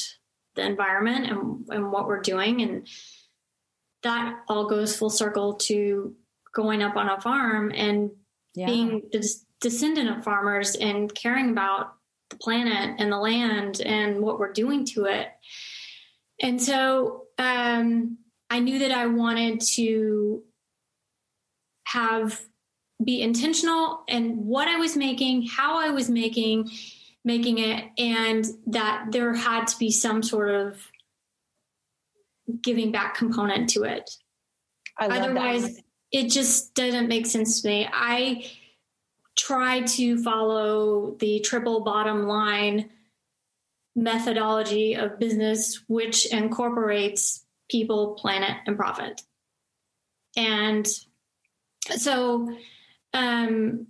the environment and, and what we're doing. And that all goes full circle to going up on a farm and yeah. being the descendant of farmers and caring about the planet and the land and what we're doing to it. And so um I knew that I wanted to have, be intentional in what I was making, how I was making, making it, and that there had to be some sort of giving back component to it. I love Otherwise, that. It just doesn't make sense to me. I try to follow the triple bottom line methodology of business, which incorporates people, planet, and profit. And so, um,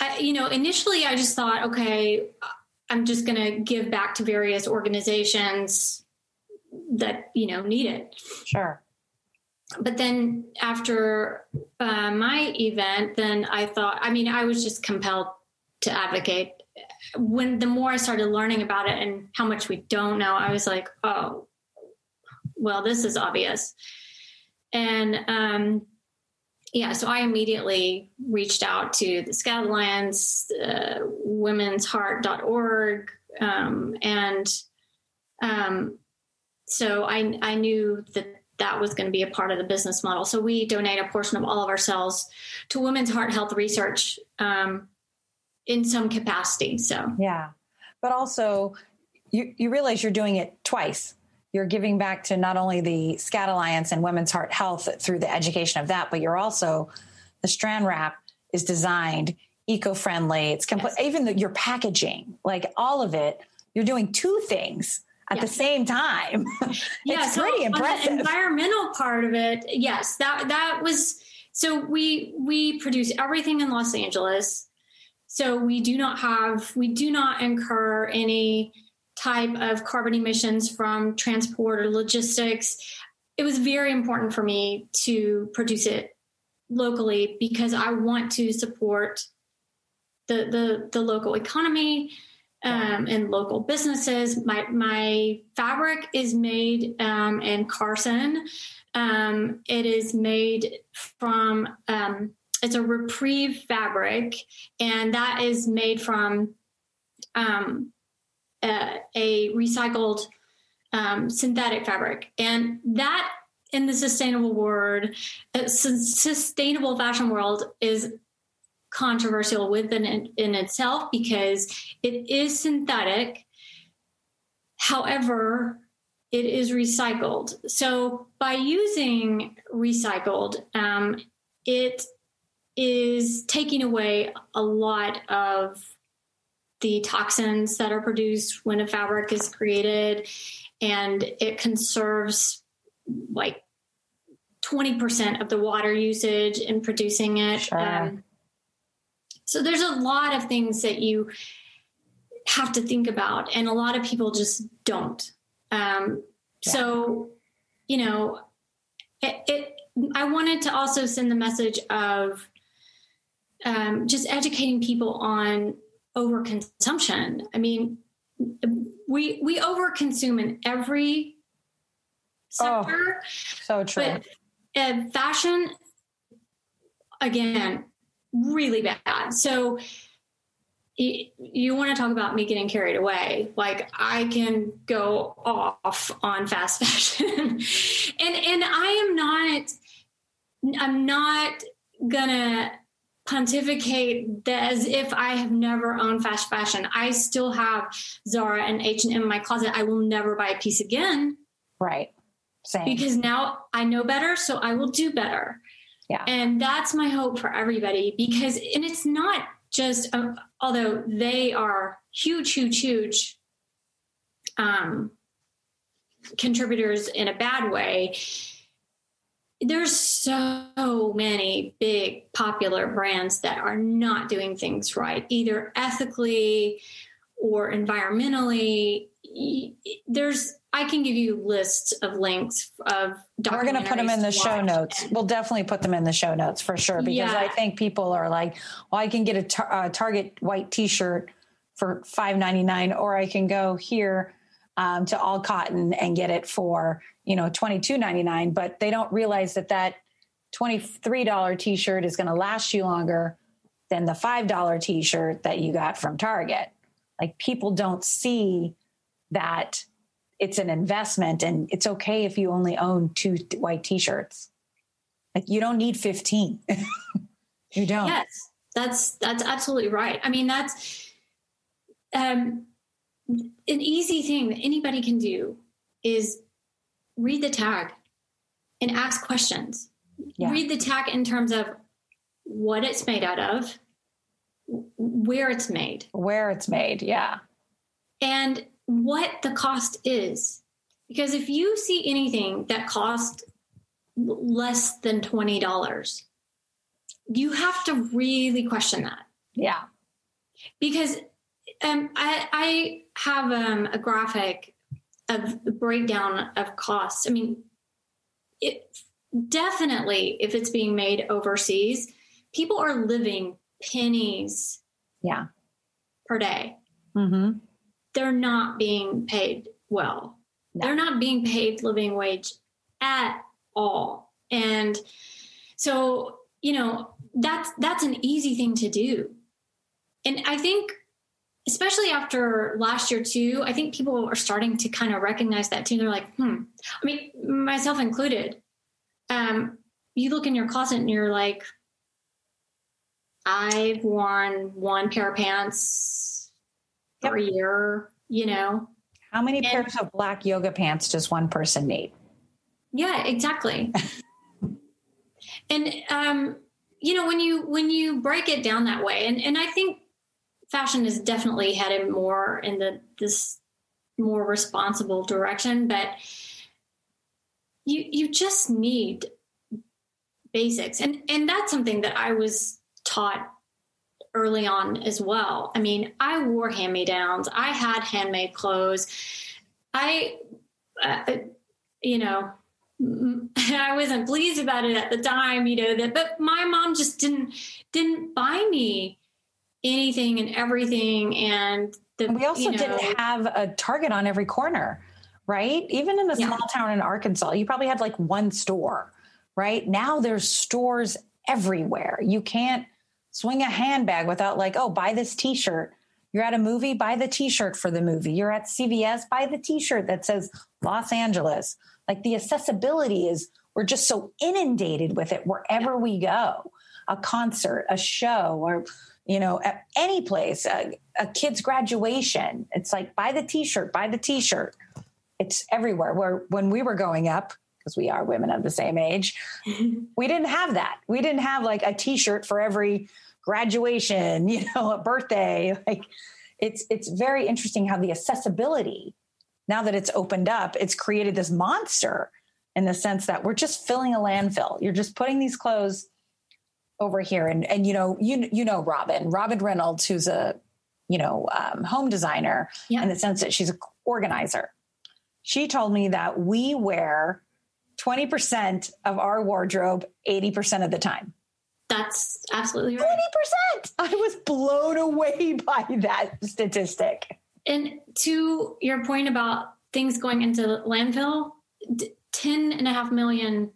I, you know, initially I just thought, okay, I'm just going to give back to various organizations that, you know, need it. Sure. But then after uh, my event, then I thought, I mean, I was just compelled to advocate. When the more I started learning about it and how much we don't know, I was like, oh, well, this is obvious. And, um, yeah, so I immediately reached out to the SCAD Alliance, uh, women's heart dot org. Um, and, um, so I, I knew that that was going to be a part of the business model. So we donate a portion of all of ourselves to women's heart health research, um, in some capacity. So, yeah, but also you, you realize you're doing it twice. You're giving back to not only the SCAD Alliance and Women's Heart Health through the education of that, but you're also, the strand wrap is designed eco-friendly. It's complete, yes. Even the, your packaging, like all of it, you're doing two things at yes. the same time. It's yeah, so pretty impressive. The environmental part of it. Yes. That, that was, so we, we produce everything in Los Angeles. So we do not have, we do not incur any type of carbon emissions from transport or logistics. It was very important for me to produce it locally because I want to support the the, the local economy um, yeah. and local businesses. My my fabric is made um, in Carson. Um, it is made from um, it's a Repreve fabric, and that is made from. Um, Uh, a recycled um, synthetic fabric. And that in the sustainable word, uh, su- sustainable fashion world is controversial within in, in itself because it is synthetic. However, it is recycled. So by using recycled, um, it is taking away a lot of the toxins that are produced when a fabric is created, and it conserves like twenty percent of the water usage in producing it. Sure. Um, so there's a lot of things that you have to think about, and a lot of people just don't. Um, yeah. So, you know, it, it, I wanted to also send the message of um, just educating people on overconsumption. I mean, we we overconsume in every sector. Oh, so true. But uh, fashion, again, really bad. So y- you want to talk about me getting carried away? Like I can go off on fast fashion, and and I am not. I'm not gonna. pontificate that as if I have never owned fast fashion. I still have Zara and H and M in my closet. I will never buy a piece again. Right. Same. Because now I know better, so I will do better. Yeah. And that's my hope for everybody because, and it's not just, uh, although they are huge, huge, huge um, contributors in a bad way. There's so many big popular brands that are not doing things right, either ethically or environmentally. There's, I can give you lists of links of documentaries. We're going to put them in the show notes. We'll definitely put them in the show notes for sure, because yeah. I think people are like, well, I can get a tar- uh, Target white t-shirt for five ninety-nine, or I can go here um, to All Cotton and get it for, you know, twenty-two ninety-nine, but they don't realize that that twenty-three dollars t-shirt is going to last you longer than the five dollars t-shirt that you got from Target. Like people don't see that it's an investment, and it's okay if you only own two white t-shirts. Like you don't need fifteen. You don't. Yes, that's, that's absolutely right. I mean, that's, um, an easy thing that anybody can do is read the tag and ask questions. Yeah. Read the tag in terms of what it's made out of, where it's made. Where it's made, yeah. And what the cost is. Because if you see anything that costs less than twenty dollars, you have to really question that. Yeah. Because um, I, I have um, a graphic of the breakdown of costs. I mean, it definitely, if it's being made overseas, people are living pennies yeah. per day. Mm-hmm. They're not being paid well. No. They're not being paid living wage at all. And so, you know, that's, that's an easy thing to do. And I think, especially after last year too, I think people are starting to kind of recognize that too. They're like, hmm, I mean, myself included. Um, you look in your closet and you're like, I've worn one pair of pants yep. for a year, you know. How many and, pairs of black yoga pants does one person need? Yeah, exactly. And, um, you know, when you, when you break it down that way, and, and I think fashion is definitely headed more in the, this more responsible direction, but you, you just need basics. And, and that's something that I was taught early on as well. I mean, I wore hand-me-downs. I had handmade clothes. I, uh, you know, I wasn't pleased about it at the time, you know, that, but my mom just didn't, didn't buy me anything and everything. And the, and we also you know, didn't have a Target on every corner, right? Even in a small yeah. town in Arkansas, you probably had like one store, right? Now there's stores everywhere. You can't swing a handbag without like, oh, buy this t-shirt. You're at a movie, buy the t-shirt for the movie. You're at C V S, buy the t-shirt that says Los Angeles. Like the accessibility is, we're just so inundated with it wherever yeah. we go, a concert, a show, or, you know, at any place, a, a kid's graduation. It's like, buy the t-shirt, buy the t-shirt. It's everywhere. Where when we were growing up, because we are women of the same age, we didn't have that. We didn't have like a t-shirt for every graduation, you know, a birthday. Like it's, it's very interesting how the accessibility, now that it's opened up, it's created this monster in the sense that we're just filling a landfill. You're just putting these clothes over here. And, and, you know, you, you know, Robin, Robin Reynolds, who's a, you know, um, home designer yeah. in the sense that she's an organizer. She told me that we wear twenty percent of our wardrobe eighty percent of the time. That's absolutely right. twenty percent! I was blown away by that statistic. And to your point about things going into landfill, ten and a half million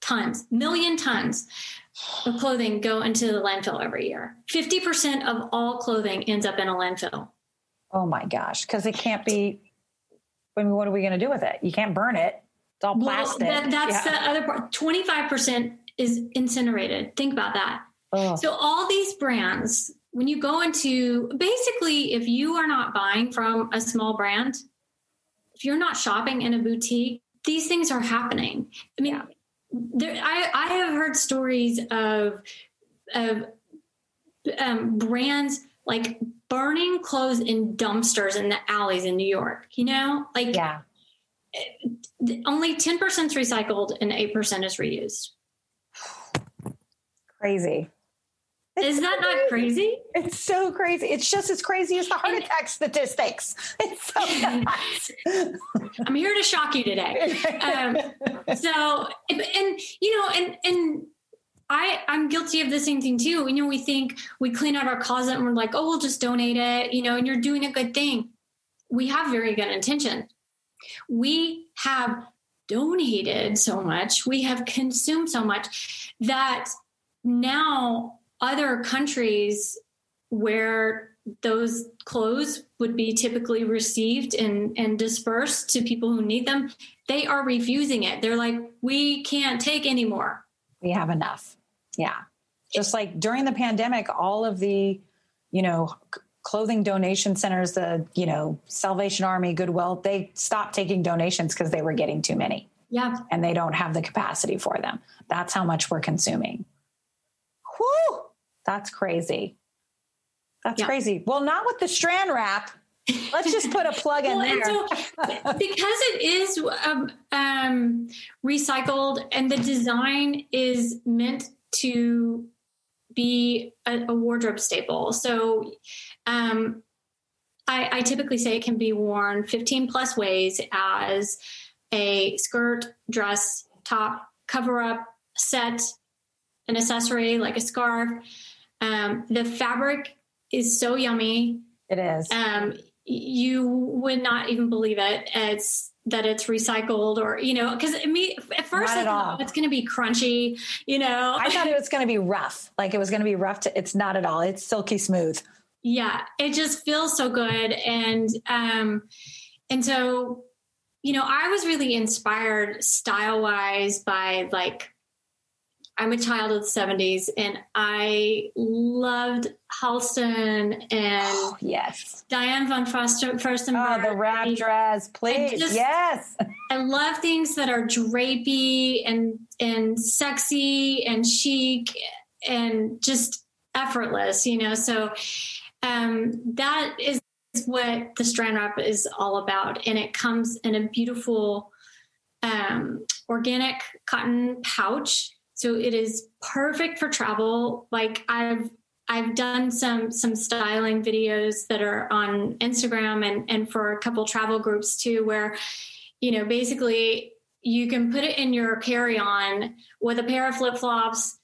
tons, million tons of clothing go into the landfill every year. fifty percent of all clothing ends up in a landfill. Oh my gosh. Because it can't be, I mean, what are we going to do with it? You can't burn it. It's all plastic. Well, that, that's yeah. the other part. twenty-five percent is incinerated. Think about that. Oh. So all these brands, when you go into, basically, if you are not buying from a small brand, if you're not shopping in a boutique, these things are happening. I mean, yeah. there, I, I have heard stories of, of um, brands like burning clothes in dumpsters in the alleys in New York, you know, like yeah. only ten percent is recycled and eight percent is reused. Crazy. Is that not crazy? It's so crazy. It's just as crazy as the heart attack statistics. It's so nuts. I'm here to shock you today. Um, so, and, and, you know, and, and I, I'm guilty of the same thing too. You know, we think we clean out our closet and we're like, oh, we'll just donate it, you know, and you're doing a good thing. We have very good intention. We have donated so much. We have consumed so much that now other countries where those clothes would be typically received and, and dispersed to people who need them, they are refusing it. They're like, we can't take anymore. We have enough. Yeah. Just like during the pandemic, all of the, you know, clothing donation centers, the, you know, Salvation Army, Goodwill, they stopped taking donations because they were getting too many. Yeah. And they don't have the capacity for them. That's how much we're consuming. Whew. That's crazy. That's yeah. crazy. Well, not with the strand wrap. Let's just put a plug in well, there. So, because it is um, um, recycled and the design is meant to be a, a wardrobe staple. So um, I, I typically say it can be worn fifteen plus ways as a skirt, dress, top, cover up, set, an accessory like a scarf. Um, the fabric is so yummy. It is. Um, you would not even believe it. It's that it's recycled or, you know, because me at first I thought it's going to be crunchy, you know, I thought it was going to be rough. Like it was going to be rough. To, it's not at all. It's silky smooth. Yeah. It just feels so good. And, um, and so, you know, I was really inspired style wise by like, I'm a child of the seventies and I loved Halston and oh, yes. Diane von Furstenberg. Oh, the wrap dress, please. Just, yes. I love things that are drapey and, and sexy and chic and just effortless, you know? So, um, that is what the strand wrap is all about. And it comes in a beautiful, um, organic cotton pouch. So it is perfect for travel. Like I've, I've done some, some styling videos that are on Instagram and, and for a couple travel groups too, where, you know, basically you can put it in your carry-on with a pair of flip-flops,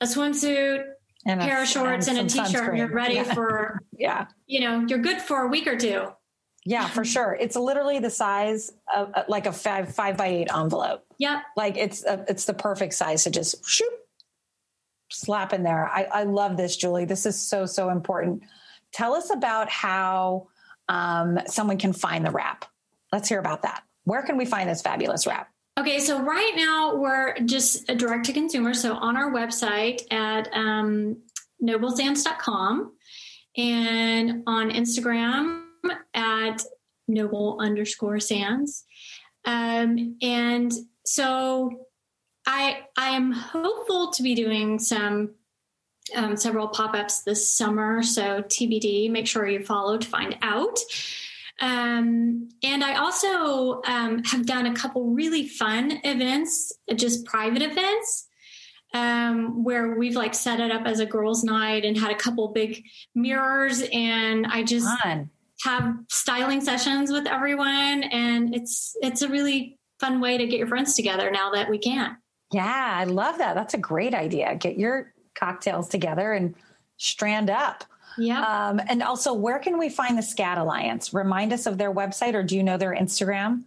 a swimsuit, and a pair of shorts and, and a t-shirt. And you're ready yeah. for, yeah, you know, you're good for a week or two. Yeah, for sure. It's literally the size of uh, like a five, five by eight envelope. Yep. Like it's, a, it's the perfect size to just shoop, slap in there. I, I love this, Julie. This is so, so important. Tell us about how um, someone can find the wrap. Let's hear about that. Where can we find this fabulous wrap? Okay. So right now we're just a direct to consumer. So on our website at um, noble sands dot com and on Instagram, at noble underscore sands. Um, and so I, I am hopeful to be doing some, um, several pop-ups this summer. So T B D, make sure you follow to find out. Um, and I also, um, have done a couple really fun events, just private events, um, where we've like set it up as a girls' night and had a couple big mirrors and I just... Fun. Have styling sessions with everyone. And it's, it's a really fun way to get your friends together now that we can. Yeah. I love that. That's a great idea. Get your cocktails together and strand up. Yeah. Um, and also where can we find the SCAD Alliance? Remind us of their website or do you know their Instagram?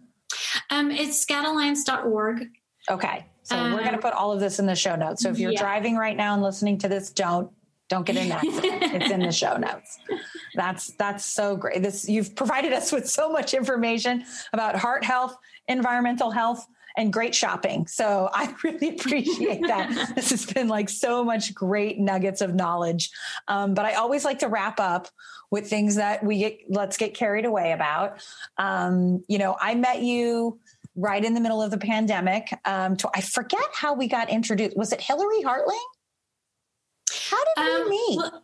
Um, it's scad alliance dot org. Okay. So um, we're going to put all of this in the show notes. So if you're yeah. driving right now and listening to this, don't, Don't get in that. It's in the show notes. That's, that's so great. This, you've provided us with so much information about heart health, environmental health, and great shopping. So I really appreciate that. This has been like so much great nuggets of knowledge. Um, but I always like to wrap up with things that we get, let's get carried away about. Um, you know, I met you right in the middle of the pandemic. Um, to, I forget how we got introduced. Was it Hillary Hartling? How did we um, meet? Well,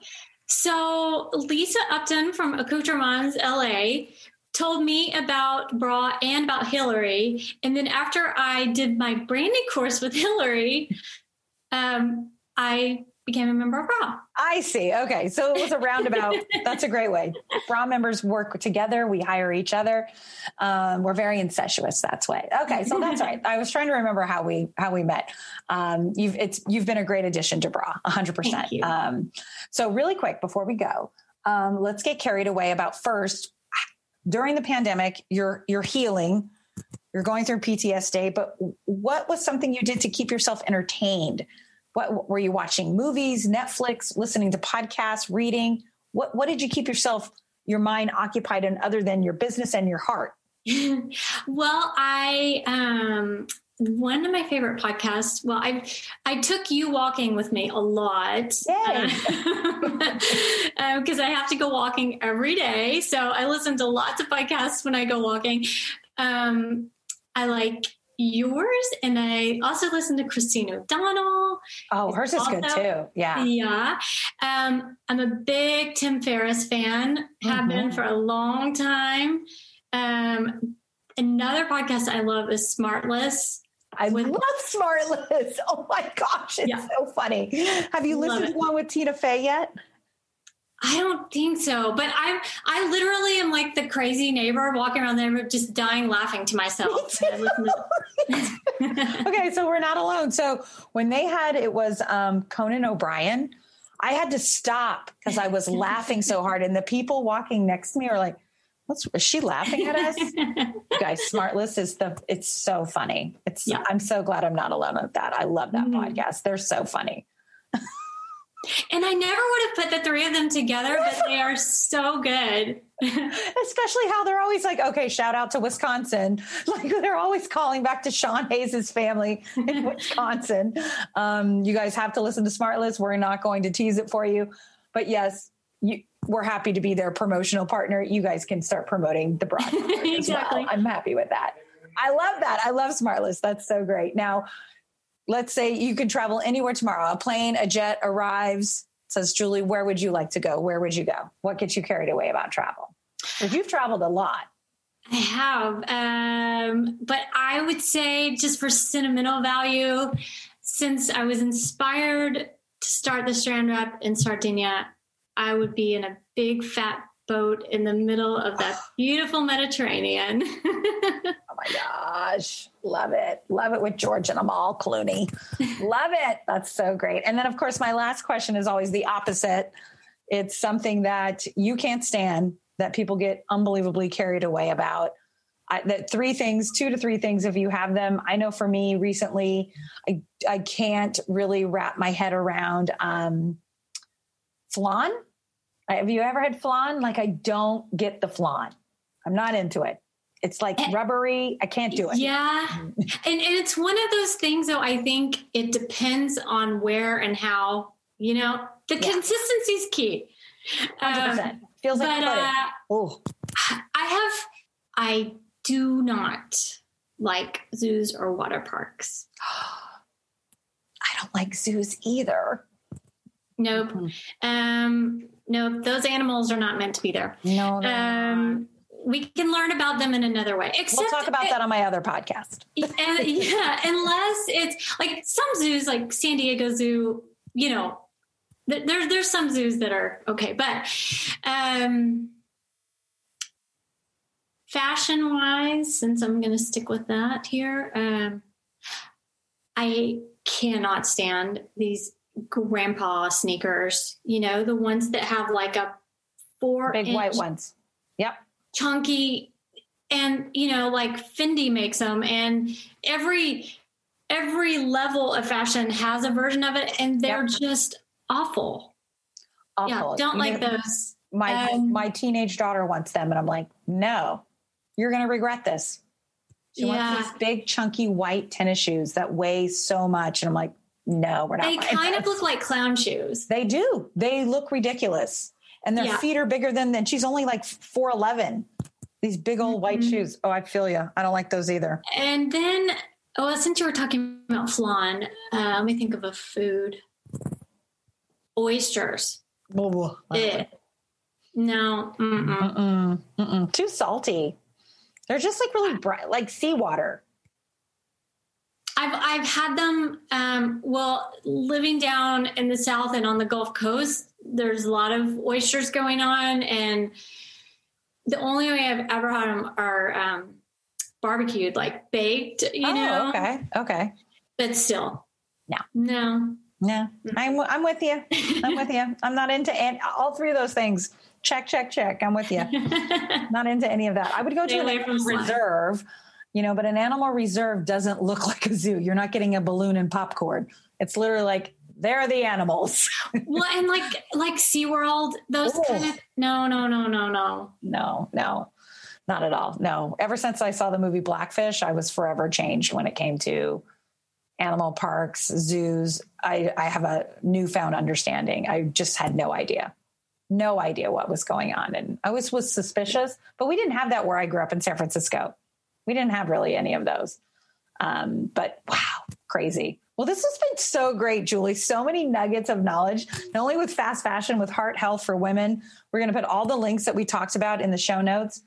so Lisa Upton from Accoutrements L A told me about Bra and about Hillary. And then after I did my branding course with Hillary, um, I became a member of Bra. I see. Okay. So it was a roundabout. That's a great way. Bra members work together. We hire each other. Um, we're very incestuous. That's why. Okay. So that's right. I was trying to remember how we, how we met. Um, you've, it's, you've been a great addition to Bra, a hundred percent. Um, so really quick before we go, um, let's get carried away about first during the pandemic, you're, you're healing, you're going through P T S D, but what was something you did to keep yourself entertained? What were you watching? Movies, Netflix, listening to podcasts, reading? What what did you keep yourself, your mind occupied in other than your business and your heart? Well, I um, One of my favorite podcasts. Well, I I took you walking with me a lot because uh, um, I have to go walking every day. So I listen to lots of podcasts when I go walking. Um, I like yours, and I also listen to Christine O'Donnell. Oh, hers also is good too. Yeah, yeah. Um, I'm a big Tim Ferriss fan. Mm-hmm. Have been for a long time. Um, another podcast I love is Smartless. I with, love Smartless. Oh my gosh, it's yeah. so funny. Have you listened to one with Tina Fey yet? I don't think so, but I I literally am like the crazy neighbor walking around the neighborhood just dying laughing to myself. Me too. To- okay, so we're not alone. So when they had, it was um, Conan O'Brien, I had to stop because I was laughing so hard, and the people walking next to me are like, what's, is she laughing at us? You guys, Smartless is the, it's so funny. It's, yeah. I'm so glad I'm not alone with that. I love that mm. podcast. They're so funny. And I never would have put the three of them together, but they are so good. Especially how they're always like, okay, shout out to Wisconsin. Like they're always calling back to Sean Hayes' family in Wisconsin. Um, you guys have to listen to Smartless. We're not going to tease it for you, but yes, you, we're happy to be their promotional partner. You guys can start promoting the broad exactly. as well. I'm happy with that. I love that. I love Smartless. That's so great. Now, let's say you could travel anywhere tomorrow. A plane, a jet arrives, says, Julie, where would you like to go? Where would you go? What gets you carried away about travel? Because you've traveled a lot. I have. Um, but I would say just for sentimental value, since I was inspired to start the Strand Wrap in Sardinia, I would be in a big fat boat in the middle of that beautiful Mediterranean. Oh my gosh. Love it. Love it with George and Amal Clooney. Love it. That's so great. And then of course, my last question is always the opposite. It's something that you can't stand that people get unbelievably carried away about. I, that three things, two to three things, if you have them. I know for me recently, I, I can't really wrap my head around, um, flan. Have you ever had flan? Like, I don't get the flan. I'm not into it. It's like rubbery. I can't do it. Yeah. And, and it's one of those things, though, I think it depends on where and how, you know, the yeah. consistency is key. one hundred percent Um, Feels but, like pudding. Uh, Ooh. I have, I do not like zoos or water parks. I don't like zoos either. Nope. Mm-hmm. Um, no, those animals are not meant to be there. No, no. Um, we can learn about them in another way. Except we'll talk about it, that on my other podcast. uh, yeah, unless it's like some zoos, like San Diego Zoo, you know, th- there, there's some zoos that are okay. But um, fashion-wise, since I'm going to stick with that here, um, I cannot stand these grandpa sneakers, you know, the ones that have like a four big white ones. Yep. Chunky. And, you know, like Fendi makes them, and every, every level of fashion has a version of it. And they're yep. just awful. Awful. Yeah, don't you like know, those. My, um, my teenage daughter wants them, and I'm like, no, you're going to regret this. She yeah. wants these big chunky white tennis shoes that weigh so much. And I'm like, no, we're not. They kind of look like clown shoes. They do. They look ridiculous. And their yeah. feet are bigger than, than she's only like four eleven These big old mm-hmm. white shoes. Oh, I feel you. I don't like those either. And then, oh, since you were talking about flan, uh, let me think of a food. Oysters. Oh, eh. No. Mm-mm. Mm-mm. Mm-mm. Too salty. They're just like really bright, like seawater. I've I've had them, um, well, living down in the South and on the Gulf Coast, there's a lot of oysters going on. And the only way I've ever had them are um, barbecued, like baked, you oh, know? okay, okay. But still. No. No. No. I'm, I'm with you. I'm with you. I'm not into any, all three of those things. Check, check, check. I'm with you. Not into any of that. I would go Stay to a reserve. Slime. You know, but an animal reserve doesn't look like a zoo. You're not getting a balloon and popcorn. It's literally like, they're the animals. Well, and like, like SeaWorld, those Ooh. kind of, no, no, no, no, no. No, no. Not at all. No. Ever since I saw the movie Blackfish, I was forever changed when it came to animal parks, zoos. I, I have a newfound understanding. I just had no idea, no idea what was going on. And I always was suspicious, but we didn't have that where I grew up in San Francisco. We didn't have really any of those. Um, but wow, crazy. Well, this has been so great, Julie. So many nuggets of knowledge, not only with fast fashion, with heart health for women. We're going to put all the links that we talked about in the show notes.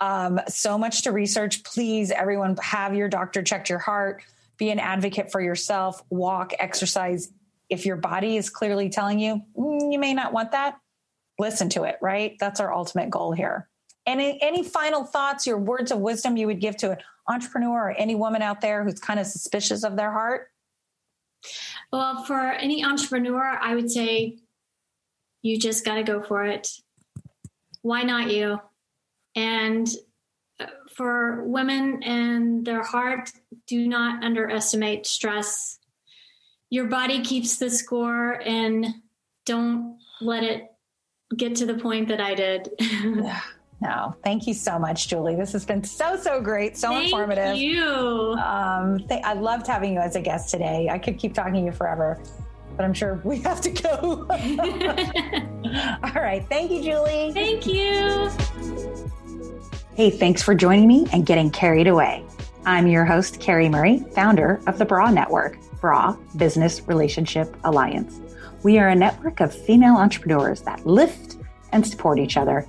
Um, so much to research. Please, everyone, have your doctor check your heart. Be an advocate for yourself. Walk, exercise. If your body is clearly telling you, mm, you may not want that, listen to it, right? That's our ultimate goal here. And any, any final thoughts, your words of wisdom you would give to an entrepreneur or any woman out there who's kind of suspicious of their heart? Well, for any entrepreneur, I would say you just got to go for it. Why not you? And for women and their heart, do not underestimate stress. Your body keeps the score, and don't let it get to the point that I did. No, thank you so much, Julie. This has been so, so great. So thank informative. Thank you. Um, th- I loved having you as a guest today. I could keep talking to you forever, but I'm sure we have to go. All right. Thank you, Julie. Thank you. Hey, thanks for joining me and getting carried away. I'm your host, Carrie Murray, founder of the Bra Network, Bra Business Relationship Alliance. We are a network of female entrepreneurs that lift and support each other.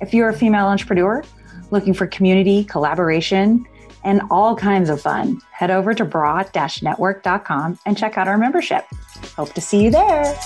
If you're a female entrepreneur looking for community, collaboration, and all kinds of fun, head over to bra network dot com and check out our membership. Hope to see you there.